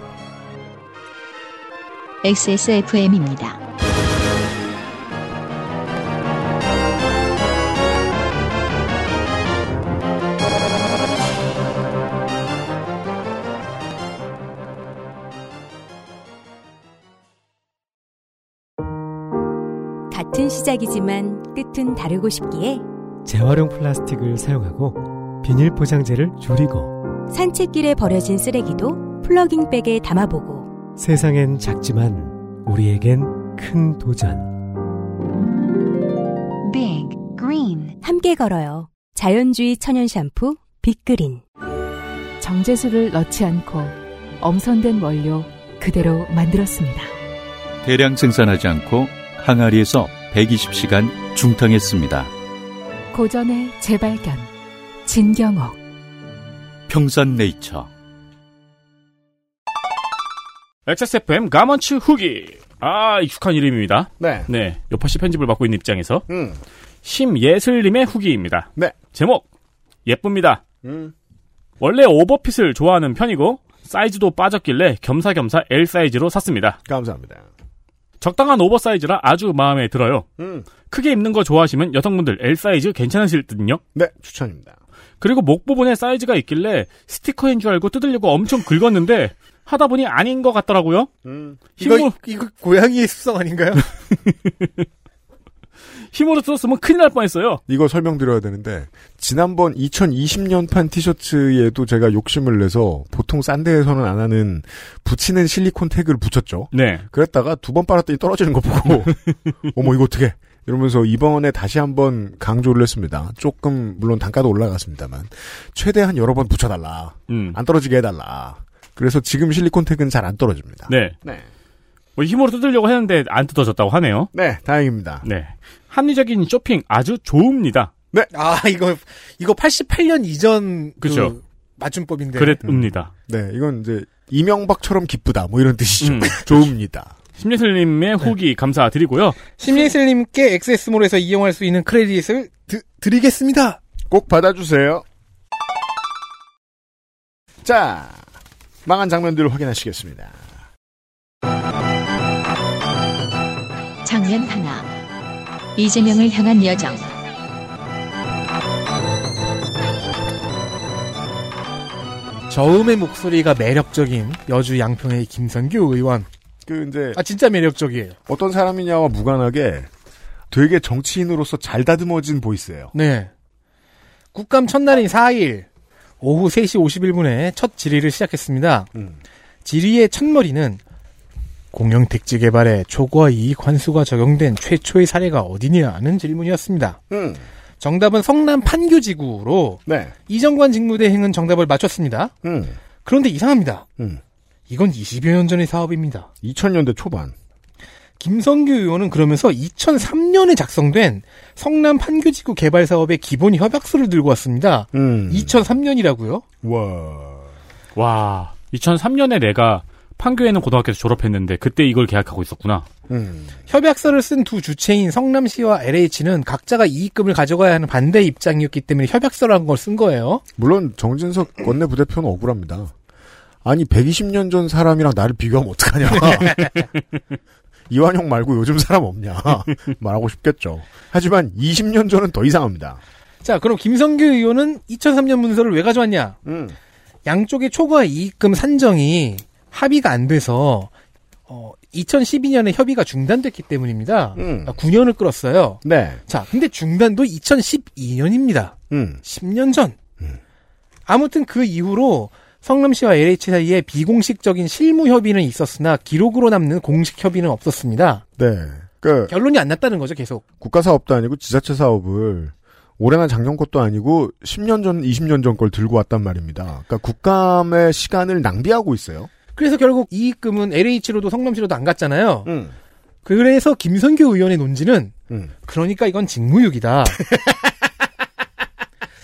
엑스에스에프엠입니다. 같은 시작이지만 끝은 다르고 싶기에 재활용 플라스틱을 사용하고 비닐 포장재를 줄이고 산책길에 버려진 쓰레기도 플러깅백에 담아보고 세상엔 작지만 우리에겐 큰 도전 Big Green 함께 걸어요. 자연주의 천연 샴푸 빅그린 정제수를 넣지 않고 엄선된 원료 그대로 만들었습니다. 대량 생산하지 않고 항아리에서 백이십 시간 중탕했습니다. 고전의 재발견 진경옥 평산네이처 엑스에스에프엠 가먼츠 후기. 아, 익숙한 이름입니다. 네. 네. 요파시 편집을 맡고 있는 입장에서 음. 심예슬님의 후기입니다. 네. 제목 예쁩니다. 음. 원래 오버핏을 좋아하는 편이고 사이즈도 빠졌길래 겸사겸사 L 사이즈로 샀습니다. 감사합니다. 적당한 오버사이즈라 아주 마음에 들어요. 음. 크게 입는 거 좋아하시면 여성분들 L사이즈 괜찮으실 듯요? 네, 추천입니다. 그리고 목 부분에 사이즈가 있길래 스티커인 줄 알고 뜯으려고 엄청 긁었는데 하다 보니 아닌 것 같더라고요. 음. 힘으로... 이거, 이거 고양이의 습성 아닌가요? 힘으로 뜯었으면 큰일 날 뻔했어요. 이거 설명드려야 되는데 지난번 이천이십 년판 티셔츠에도 제가 욕심을 내서 보통 싼 데에서는 안 하는 붙이는 실리콘 태그를 붙였죠. 네. 그랬다가 두 번 빨았더니 떨어지는 거 보고 어머 이거 어떡해 이러면서 이번에 다시 한번 강조를 했습니다. 조금 물론 단가도 올라갔습니다만 최대한 여러 번 붙여달라. 음. 안 떨어지게 해달라. 그래서 지금 실리콘 태그는 잘 안 떨어집니다. 네. 네. 뭐 힘으로 뜯으려고 했는데 안 뜯어졌다고 하네요. 네, 다행입니다. 네. 합리적인 쇼핑 아주 좋습니다. 네. 아, 이거, 이거 팔십팔 년 이전. 그쵸. 그 맞춤법인데. 그랬습니다. 네, 이건 이제 이명박처럼 기쁘다 뭐 이런 뜻이죠. 음. 좋습니다. 심리슬님의 후기 네. 감사드리고요. 심리슬님께 엑스에스몰에서 이용할 수 있는 크레딧을 드, 드리겠습니다. 꼭 받아주세요. 자, 망한 장면들을 확인하시겠습니다. 장면 하나. 이재명을 향한 여정. 저음의 목소리가 매력적인 여주 양평의 김선규 의원. 그 이제 아 진짜 매력적이에요. 어떤 사람이냐와 무관하게 되게 정치인으로서 잘 다듬어진 보이스예요. 네. 국감 첫날인 사 일 오후 세 시 오십일 분에 첫 질의를 시작했습니다. 음. 질의의 첫머리는 공영택지 개발에 초과 이익 환수가 적용된 최초의 사례가 어디냐는 질문이었습니다. 음. 정답은 성남 판교지구로 네. 이정관 직무대행은 정답을 맞췄습니다. 음. 그런데 이상합니다. 음. 이건 이십여 년 전의 사업입니다. 이천 년대 초반. 김선규 의원은 그러면서 이천삼 년에 작성된 성남 판교지구 개발 사업의 기본 협약서를 들고 왔습니다. 음. 이천삼 년이라고요? 와. 와. 이천삼 년에 내가 판교에는 고등학교에서 졸업했는데 그때 이걸 계약하고 있었구나. 음. 협약서를 쓴 두 주체인 성남시와 엘에이치는 각자가 이익금을 가져가야 하는 반대 입장이었기 때문에 협약서라는 걸 쓴 거예요. 물론 정진석 원내 부대표는 억울합니다. 아니 백이십 년 전 사람이랑 나를 비교하면 어떡하냐. 이완용 말고 요즘 사람 없냐. 말하고 싶겠죠. 하지만 이십 년 전은 더 이상합니다. 자, 그럼 김성규 의원은 이천삼 년 문서를 왜 가져왔냐. 음. 양쪽의 초과 이익금 산정이 합의가 안 돼서 어, 이천십이 년에 협의가 중단됐기 때문입니다. 음. 구 년을 끌었어요. 네. 자, 근데 중단도 이천십이 년입니다. 음. 십 년 전. 음. 아무튼 그 이후로 성남시와 엘에이치 사이에 비공식적인 실무 협의는 있었으나 기록으로 남는 공식 협의는 없었습니다. 네. 그 결론이 안 났다는 거죠, 계속. 국가 사업도 아니고 지자체 사업을 올해나 작년 것도 아니고 십 년 전, 이십 년 전 걸 들고 왔단 말입니다. 그러니까 국감의 시간을 낭비하고 있어요. 그래서 결국 이익금은 엘에이치로도 성남시로도 안 갔잖아요. 음. 그래서 김선규 의원의 논지는 음. 그러니까 이건 직무유기다.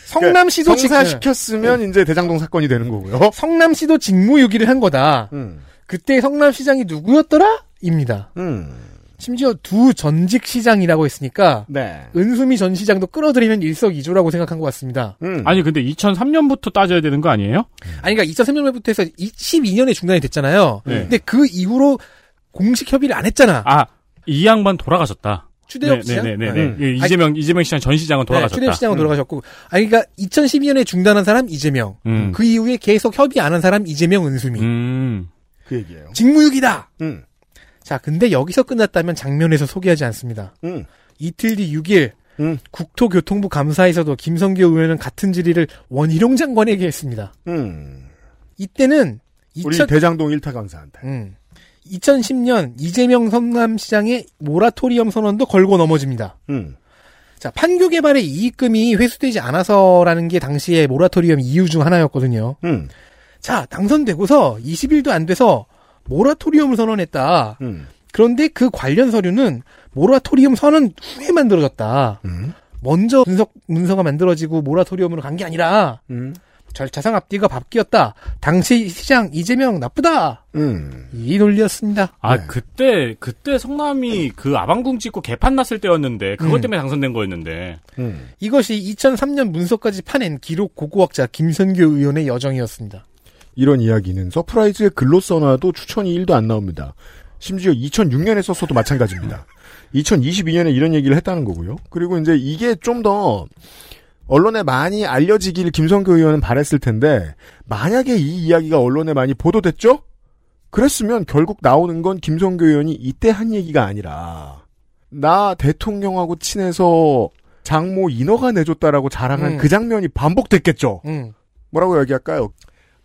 성남시도 성사시켰으면 네. 이제 대장동 사건이 되는 거고요. 성남시도 직무유기를 한 거다. 음. 그때 성남시장이 누구였더라? 입니다. 음. 심지어 두 전직 시장이라고 했으니까 네. 은수미 전 시장도 끌어들이는 일석이조라고 생각한 것 같습니다. 음. 아니 근데 이천삼 년부터 따져야 되는 거 아니에요? 아니 그러니까 이천삼 년부터 해서 십이 년에 중단이 됐잖아요. 네. 근데 그 이후로 공식 협의를 안 했잖아. 아, 이 양반 돌아가셨다. 추대혁 시장? 네네네. 음. 예, 이재명, 아니, 이재명 시장 전 시장은 돌아가셨다. 네, 추대혁 시장은 음. 돌아가셨고. 아니, 그러니까 이천십이 년에 중단한 사람 이재명. 음. 그 이후에 계속 협의 안 한 사람 이재명, 은수미. 음. 그 얘기예요. 직무유기다! 음. 자, 근데 여기서 끝났다면 장면에서 소개하지 않습니다. 음. 이틀 뒤 육 일, 음. 국토교통부 감사에서도 김성규 의원은 같은 질의를 원희룡 장관에게 했습니다. 음. 이때는. 우리 이천... 대장동 일타 감사한다. 음. 이천십 년 이재명 성남시장의 모라토리엄 선언도 걸고 넘어집니다. 음. 자, 판교 개발의 이익금이 회수되지 않아서라는 게 당시의 모라토리엄 이유 중 하나였거든요. 음. 자, 당선되고서 이십 일도 안 돼서 모라토리엄을 선언했다. 음. 그런데 그 관련 서류는 모라토리엄 선언 후에 만들어졌다. 음. 먼저 분석, 문서가 만들어지고 모라토리엄으로 간 게 아니라 음. 절차상 앞뒤가 바뀌었다. 당시 시장 이재명 나쁘다. 음. 이 논리였습니다. 아 네. 그때 그때 성남이 음. 그 아방궁 짓고 개판 났을 때였는데 그것 때문에 음. 당선된 거였는데 음. 이것이 이천삼 년 문서까지 파낸 기록 고고학자 김선규 의원의 여정이었습니다. 이런 이야기는 서프라이즈에 글로 써놔도 추천이 일도 안 나옵니다. 심지어 이천육 년에 썼어도 마찬가지입니다. 이천이십이 년에 이런 얘기를 했다는 거고요. 그리고 이제 이게 좀 더 언론에 많이 알려지길 김성규 의원은 바랬을 텐데 만약에 이 이야기가 언론에 많이 보도됐죠? 그랬으면 결국 나오는 건 김성규 의원이 이때 한 얘기가 아니라 나 대통령하고 친해서 장모 인허가 내줬다라고 자랑한 음. 그 장면이 반복됐겠죠? 음. 뭐라고 얘기할까요?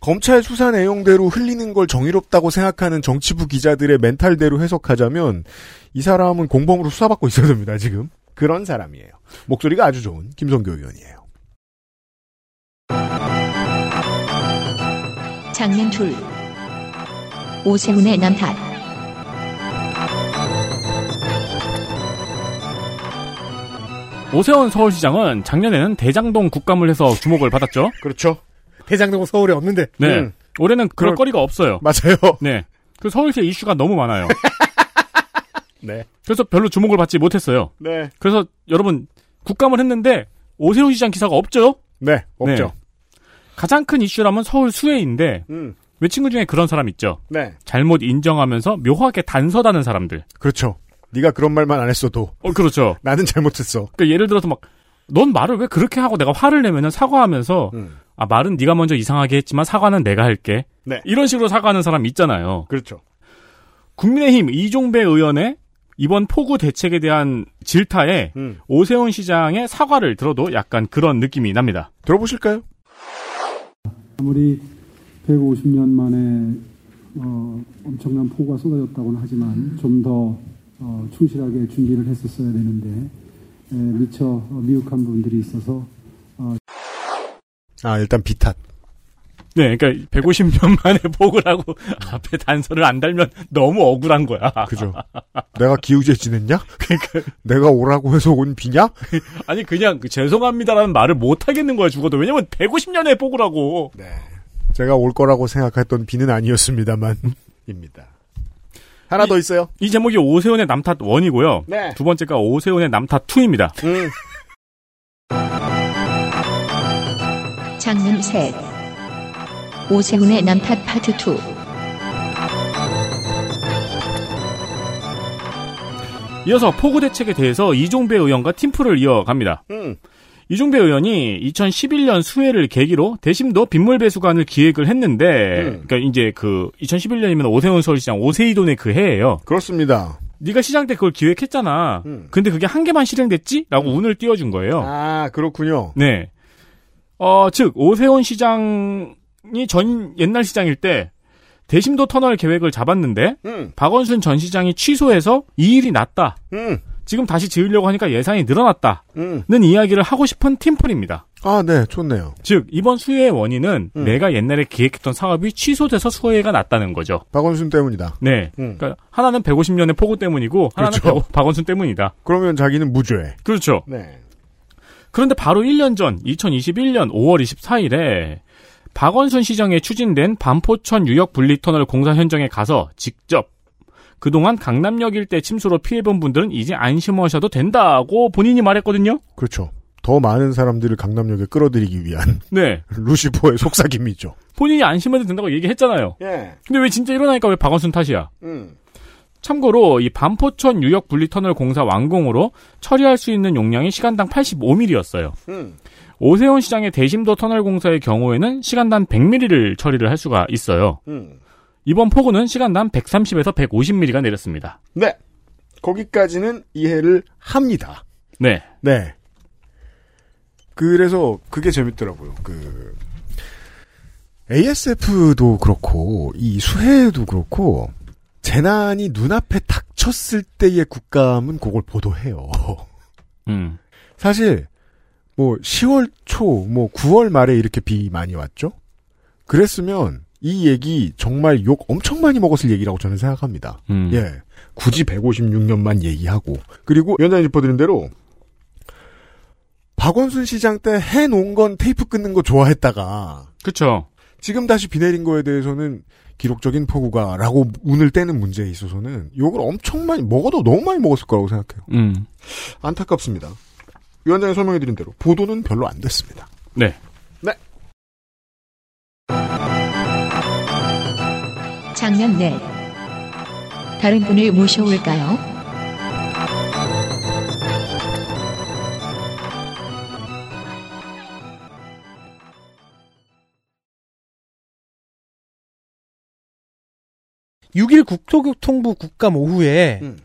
검찰 수사 내용대로 흘리는 걸 정의롭다고 생각하는 정치부 기자들의 멘탈대로 해석하자면 이 사람은 공범으로 수사받고 있어야 됩니다, 지금. 그런 사람이에요. 목소리가 아주 좋은 김성규 의원이에요. 장면 둘. 오세훈의 남탓. 오세훈 서울시장은 작년에는 대장동 국감을 해서 주목을 받았죠. 그렇죠. 대장동 서울에 없는데. 네. 음. 올해는 그럴 그걸... 거리가 없어요. 맞아요. 네. 그 서울시 이슈가 너무 많아요. 네. 그래서 별로 주목을 받지 못했어요. 네. 그래서 여러분 국감을 했는데 오세훈 시장 기사가 없죠? 네, 없죠. 네. 가장 큰 이슈라면 서울 수혜인데 음. 왜 친구 중에 그런 사람 있죠? 네. 잘못 인정하면서 묘하게 단서다는 사람들. 그렇죠. 네가 그런 말만 안 했어도. 어, 그렇죠. 나는 잘못했어. 그러니까 예를 들어서 막 넌 말을 왜 그렇게 하고 내가 화를 내면은 사과하면서 음. 아 말은 네가 먼저 이상하게 했지만 사과는 내가 할게. 네. 이런 식으로 사과하는 사람 있잖아요. 그렇죠. 국민의힘 이종배 의원의 이번 폭우 대책에 대한 질타에 음. 오세훈 시장의 사과를 들어도 약간 그런 느낌이 납니다. 들어보실까요? 아무리 백오십 년 만에 어, 엄청난 폭우가 쏟아졌다고는 하지만 좀 더 어, 충실하게 준비를 했었어야 되는데 에, 미처 미흡한 부분들이 있어서 어... 아 일단 비탓. 네, 그러니까 백오십 년 만에 폭을 하고 앞에 단서를 안 달면 너무 억울한 거야. 그죠. 내가 기우제 지냈냐? 그러니까 내가 오라고 해서 온 비냐? 아니 그냥 죄송합니다라는 말을 못 하겠는 거야 죽어도. 왜냐면 백오십 년에 폭을 하고. 네, 제가 올 거라고 생각했던 비는 아니었습니다만입니다. 하나 이, 더 있어요. 이 제목이 오세훈의 남탓 일이고요. 네. 두 번째가 오세훈의 남탓 이입니다. 음. 장릉 셋. 오세훈의 남탓 파트 이. 이어서 폭우 대책에 대해서 이종배 의원과 팀플을 이어갑니다. 음. 이종배 의원이 이천십일 년 수해를 계기로 대심도 빗물 배수관을 기획을 했는데, 음. 그러니까 이제 그 이천십일 년이면 오세훈 서울시장 오세이돈의 그 해예요. 그렇습니다. 네가 시장 때 그걸 기획했잖아. 음. 근데 그게 한 개만 실행됐지?라고 음. 운을 띄워준 거예요. 아 그렇군요. 네. 어, 즉 오세훈 시장 이 전 옛날 시장일 때 대심도 터널 계획을 잡았는데 음. 박원순 전 시장이 취소해서 이 일이 났다. 음. 지금 다시 지으려고 하니까 예산이 늘어났다는 음. 이야기를 하고 싶은 팀플입니다. 아, 네, 좋네요. 즉 이번 수혜의 원인은 음. 내가 옛날에 기획했던 사업이 취소돼서 수혜가 났다는 거죠. 박원순 때문이다. 네, 음. 그러니까 하나는 백오십 년의 폭우 때문이고 하나는 그렇죠. 박원순 때문이다. 그러면 자기는 무죄. 그렇죠. 네. 그런데 바로 일 년 전 이천이십일 년 오월 이십사일에 박원순 시장에 추진된 반포천 유역 분리터널 공사 현장에 가서 직접 그동안 강남역 일대 침수로 피해본 분들은 이제 안심하셔도 된다고 본인이 말했거든요. 그렇죠. 더 많은 사람들을 강남역에 끌어들이기 위한 네. 루시퍼의 속삭임이죠. 본인이 안심해도 된다고 얘기했잖아요. 예. 근데 왜 진짜 일어나니까 왜 박원순 탓이야? 음. 참고로 이 반포천 유역 분리터널 공사 완공으로 처리할 수 있는 용량이 시간당 팔십오 밀리미터였어요. 음. 오세훈 시장의 대심도 터널 공사의 경우에는 시간당 백 밀리미터를 처리를 할 수가 있어요. 음. 이번 폭우는 시간당 백삼십에서 백오십 밀리미터가 내렸습니다. 네. 거기까지는 이해를 합니다. 네. 네. 그래서 그게 재밌더라고요. 그 에이에스에프도 그렇고 이 수해도 그렇고 재난이 눈앞에 닥쳤을 때의 국감은 그걸 보도해요. 음. 사실 뭐 시월 초, 뭐 구월 말에 이렇게 비 많이 왔죠? 그랬으면 이 얘기 정말 욕 엄청 많이 먹었을 얘기라고 저는 생각합니다. 음. 예, 굳이 백오십육 년만 얘기하고 그리고 연장이 짚어드린 대로 박원순 시장 때 해놓은 건 테이프 끊는 거 좋아했다가 그렇죠. 지금 다시 비 내린 거에 대해서는 기록적인 폭우가라고 운을 떼는 문제에 있어서는 욕을 엄청 많이 먹어도 너무 많이 먹었을 거라고 생각해요. 음. 안타깝습니다. 위원장이 설명해드린 대로 보도는 별로 안 됐습니다. 네. 네. 장면 넷. 다른 분을 모셔올까요? 육일 국토교통부 국감 오후에 음.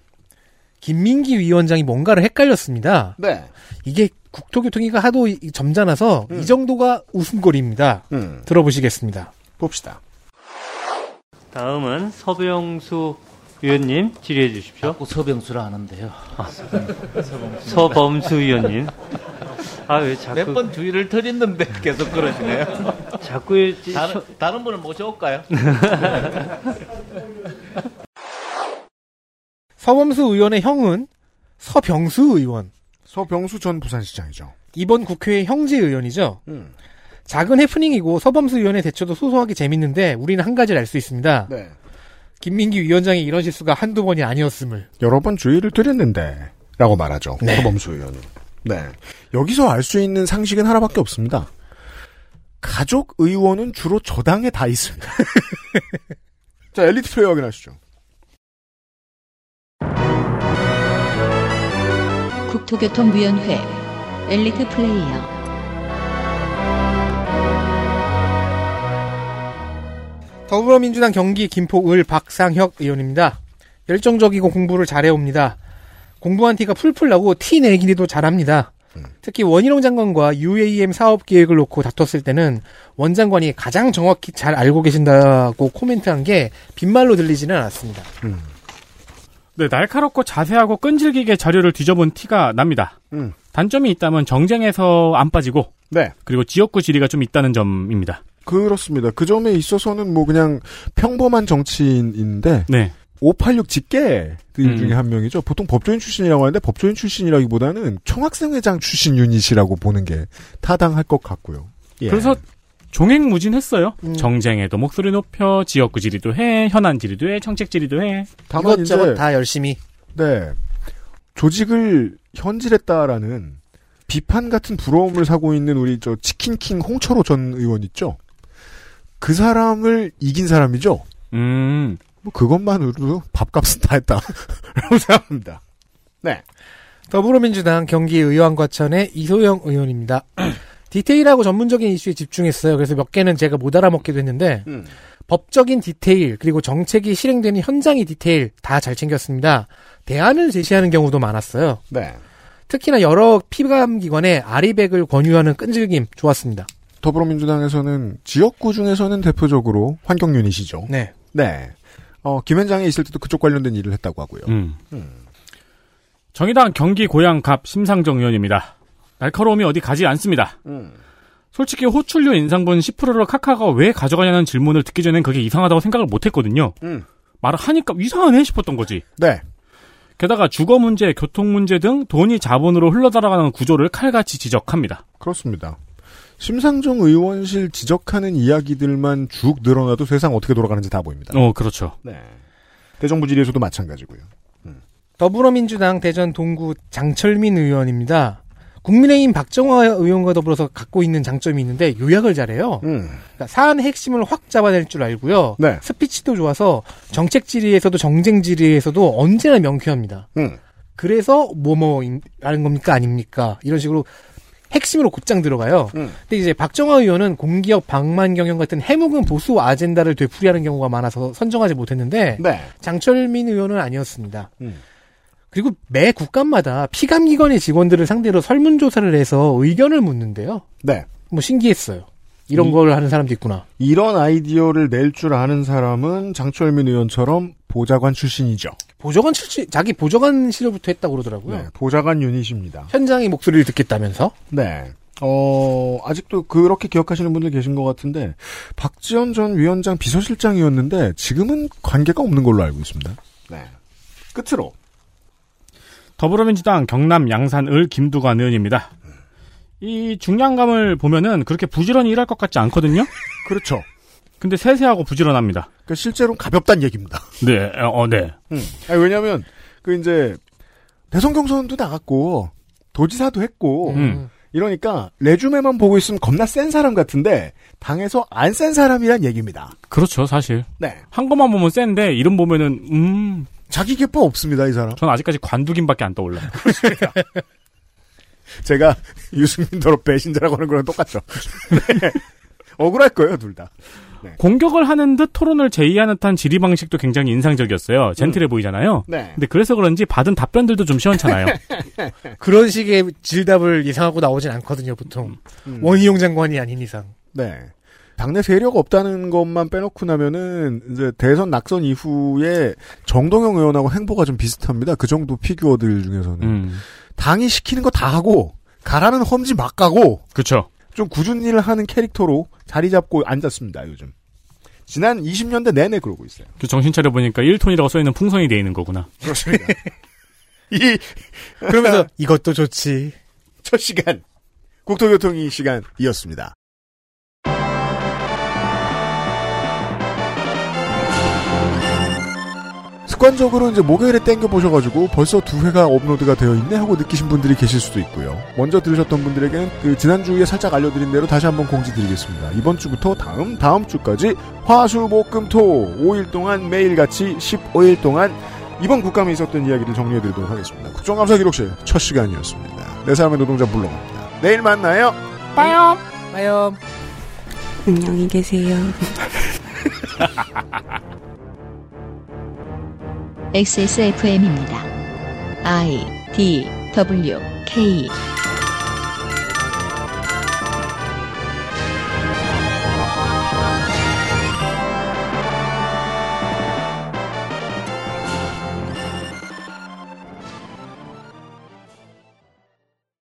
김민기 위원장이 뭔가를 헷갈렸습니다. 네. 이게 국토교통위가 하도 점잖아서 음. 이 정도가 웃음거리입니다. 음. 들어보시겠습니다. 봅시다. 다음은 서병수 위원님 질의해 주십시오. 자꾸 서병수라 하는데요. 아, 서범수. 서범수 위원님. 아, 왜 자꾸 몇 번 주의를 드렸는데 계속 그러시네요. 자꾸 다른, 다른 분을 모셔올까요? 서범수 의원의 형은 서병수 의원. 서병수 전 부산시장이죠. 이번 국회의 형제 의원이죠. 음. 작은 해프닝이고 서범수 위원의 대처도 소소하게 재밌는데 우리는 한 가지를 알 수 있습니다. 네. 김민기 위원장의 이런 실수가 한두 번이 아니었음을. 여러 번 주의를 드렸는데 라고 말하죠. 네. 서범수 위원은. 네. 여기서 알 수 있는 상식은 하나밖에 없습니다. 가족 의원은 주로 저당에 다 있습니다. 자, 엘리트 플레이어 확인하시죠. 국토교통위원회 엘리트 플레이어. 더불어민주당 경기 김포 을 박상혁 의원입니다. 열정적이고 공부를 잘해옵니다. 공부한 티가 풀풀 나고 티 내기도 잘합니다. 특히 원희룡 장관과 유에이엠 사업 계획을 놓고 다퉜을 때는 원 장관이 가장 정확히 잘 알고 계신다고 코멘트한 게 빈말로 들리지는 않았습니다. 음. 네, 날카롭고 자세하고 끈질기게 자료를 뒤져본 티가 납니다. 음. 단점이 있다면 정쟁에서 안 빠지고, 네, 그리고 지역구 지리가 좀 있다는 점입니다. 그렇습니다. 그 점에 있어서는 뭐 그냥 평범한 정치인인데, 네, 오팔육 직계 음. 중에 한 명이죠. 보통 법조인 출신이라고 하는데 법조인 출신이라기보다는 총학생회장 출신 유닛이라고 보는 게 타당할 것 같고요. 예. 그래서 종횡무진했어요. 음. 정쟁에도 목소리 높여, 지역구 질의도 해, 현안 질의도 해, 정책 질의도 해. 다만 이것저것 다 열심히. 네, 조직을 현질했다라는 비판 같은 부러움을 사고 있는 우리 저 치킨킹 홍철호 전 의원 있죠. 그 사람을 이긴 사람이죠. 음, 뭐 그것만으로도 밥값은 다 했다라고 생각합니다. 네, 더불어민주당 경기의왕과천의 이소영 의원입니다. 디테일하고 전문적인 이슈에 집중했어요. 그래서 몇 개는 제가 못 알아먹기도 했는데 음. 법적인 디테일 그리고 정책이 실행되는 현장의 디테일 다 잘 챙겼습니다. 대안을 제시하는 경우도 많았어요. 네. 특히나 여러 피감기관에 아리백을 권유하는 끈질김 좋았습니다. 더불어민주당에서는 지역구 중에서는 대표적으로 환경윤이시죠. 네. 네. 어, 김현장에 있을 때도 그쪽 관련된 일을 했다고 하고요. 음. 음. 정의당 경기 고양갑 심상정 의원입니다. 날카로움이 어디 가지 않습니다. 음. 솔직히 호출료 인상분 십 퍼센트를 카카가 왜 가져가냐는 질문을 듣기 전엔 그게 이상하다고 생각을 못했거든요. 음. 말을 하니까 이상하네 싶었던 거지. 네. 게다가 주거 문제, 교통 문제 등 돈이 자본으로 흘러들어가는 구조를 칼같이 지적합니다. 그렇습니다. 심상정 의원실 지적하는 이야기들만 쭉 늘어나도 세상 어떻게 돌아가는지 다 보입니다. 어, 그렇죠. 네. 대정부 질의에서도 마찬가지고요. 음. 더불어민주당 대전 동구 장철민 의원입니다. 국민의힘 박정화 의원과 더불어서 갖고 있는 장점이 있는데 요약을 잘해요. 음. 그러니까 사안의 핵심을 확 잡아낼 줄 알고요. 네. 스피치도 좋아서 정책 질의에서도 정쟁 질의에서도 언제나 명쾌합니다. 음. 그래서 뭐뭐라는 겁니까 아닙니까 이런 식으로 핵심으로 곧장 들어가요. 음. 근데 이제 박정화 의원은 공기업 방만 경영 같은 해묵은 보수 아젠다를 되풀이하는 경우가 많아서 선정하지 못했는데 네. 장철민 의원은 아니었습니다. 음. 그리고 매 국감마다 피감기관의 직원들을 상대로 설문조사를 해서 의견을 묻는데요. 네. 뭐 신기했어요. 이런 이, 걸 하는 사람도 있구나. 이런 아이디어를 낼 줄 아는 사람은 장철민 의원처럼 보좌관 출신이죠. 보좌관 출신, 자기 보좌관 시절부터 했다고 그러더라고요. 네, 보좌관 유닛입니다. 현장의 목소리를 듣겠다면서? 네. 어, 아직도 그렇게 기억하시는 분들 계신 것 같은데, 박지원 전 위원장 비서실장이었는데, 지금은 관계가 없는 걸로 알고 있습니다. 네. 끝으로. 더불어민주당 경남 양산을 김두관 의원입니다. 이 중량감을 보면은 그렇게 부지런히 일할 것 같지 않거든요? 그렇죠. 근데 세세하고 부지런합니다. 그러니까 실제로는 가볍단 얘기입니다. 네, 어, 네. 음. 아니, 왜냐면, 그 이제, 대선 경선도 나갔고, 도지사도 했고, 음. 이러니까, 레주메만 보고 있으면 겁나 센 사람 같은데, 당에서 안 센 사람이란 얘기입니다. 그렇죠, 사실. 네. 한 것만 보면 센데, 이름 보면은, 음, 자기 개법 없습니다, 이 사람. 전 아직까지 관두김밖에 안 떠올라요. 그렇습니다. 제가 유승민 더럽 배신자라고 하는 거랑 똑같죠. 네. 억울할 거예요, 둘 다. 네. 공격을 하는 듯 토론을 제의하는 듯한 질의 방식도 굉장히 인상적이었어요. 젠틀해 음. 보이잖아요. 네. 근데 그래서 그런지 받은 답변들도 좀 시원찮아요. 그런 식의 질답을 예상하고 나오진 않거든요, 보통. 음. 원희룡 장관이 아닌 이상. 네. 당내 세력 없다는 것만 빼놓고 나면은 이제 대선 낙선 이후에 정동영 의원하고 행보가 좀 비슷합니다. 그 정도 피규어들 중에서는 음. 당이 시키는 거 다 하고 가라는 험지 막 가고 그렇죠. 좀 굳은 일을 하는 캐릭터로 자리 잡고 앉았습니다. 요즘 지난 이십 년대 내내 그러고 있어요. 그 정신 차려 보니까 일 톤이라고 써 있는 풍선이 돼 있는 거구나. 그렇습니다. 이 그러면서 이것도 좋지. 첫 시간 국토교통위 시간이었습니다. 객관적으로 이제 목요일에 땡겨보셔가지고 벌써 두 회가 업로드가 되어 있네 하고 느끼신 분들이 계실 수도 있고요. 먼저 들으셨던 분들에게는 그 지난주에 살짝 알려드린 대로 다시 한번 공지드리겠습니다. 이번 주부터 다음 다음 주까지 화수목금토 오 일 동안 매일같이 십오 일 동안 이번 국감에 있었던 이야기를 정리해드리도록 하겠습니다. 국정감사 기록실 첫 시간이었습니다. 네 사람의 노동자 물러갑니다. 내일 만나요. 빠염. 빠염. 안녕히 계세요. 엑스에스에프엠입니다. I, D, W, K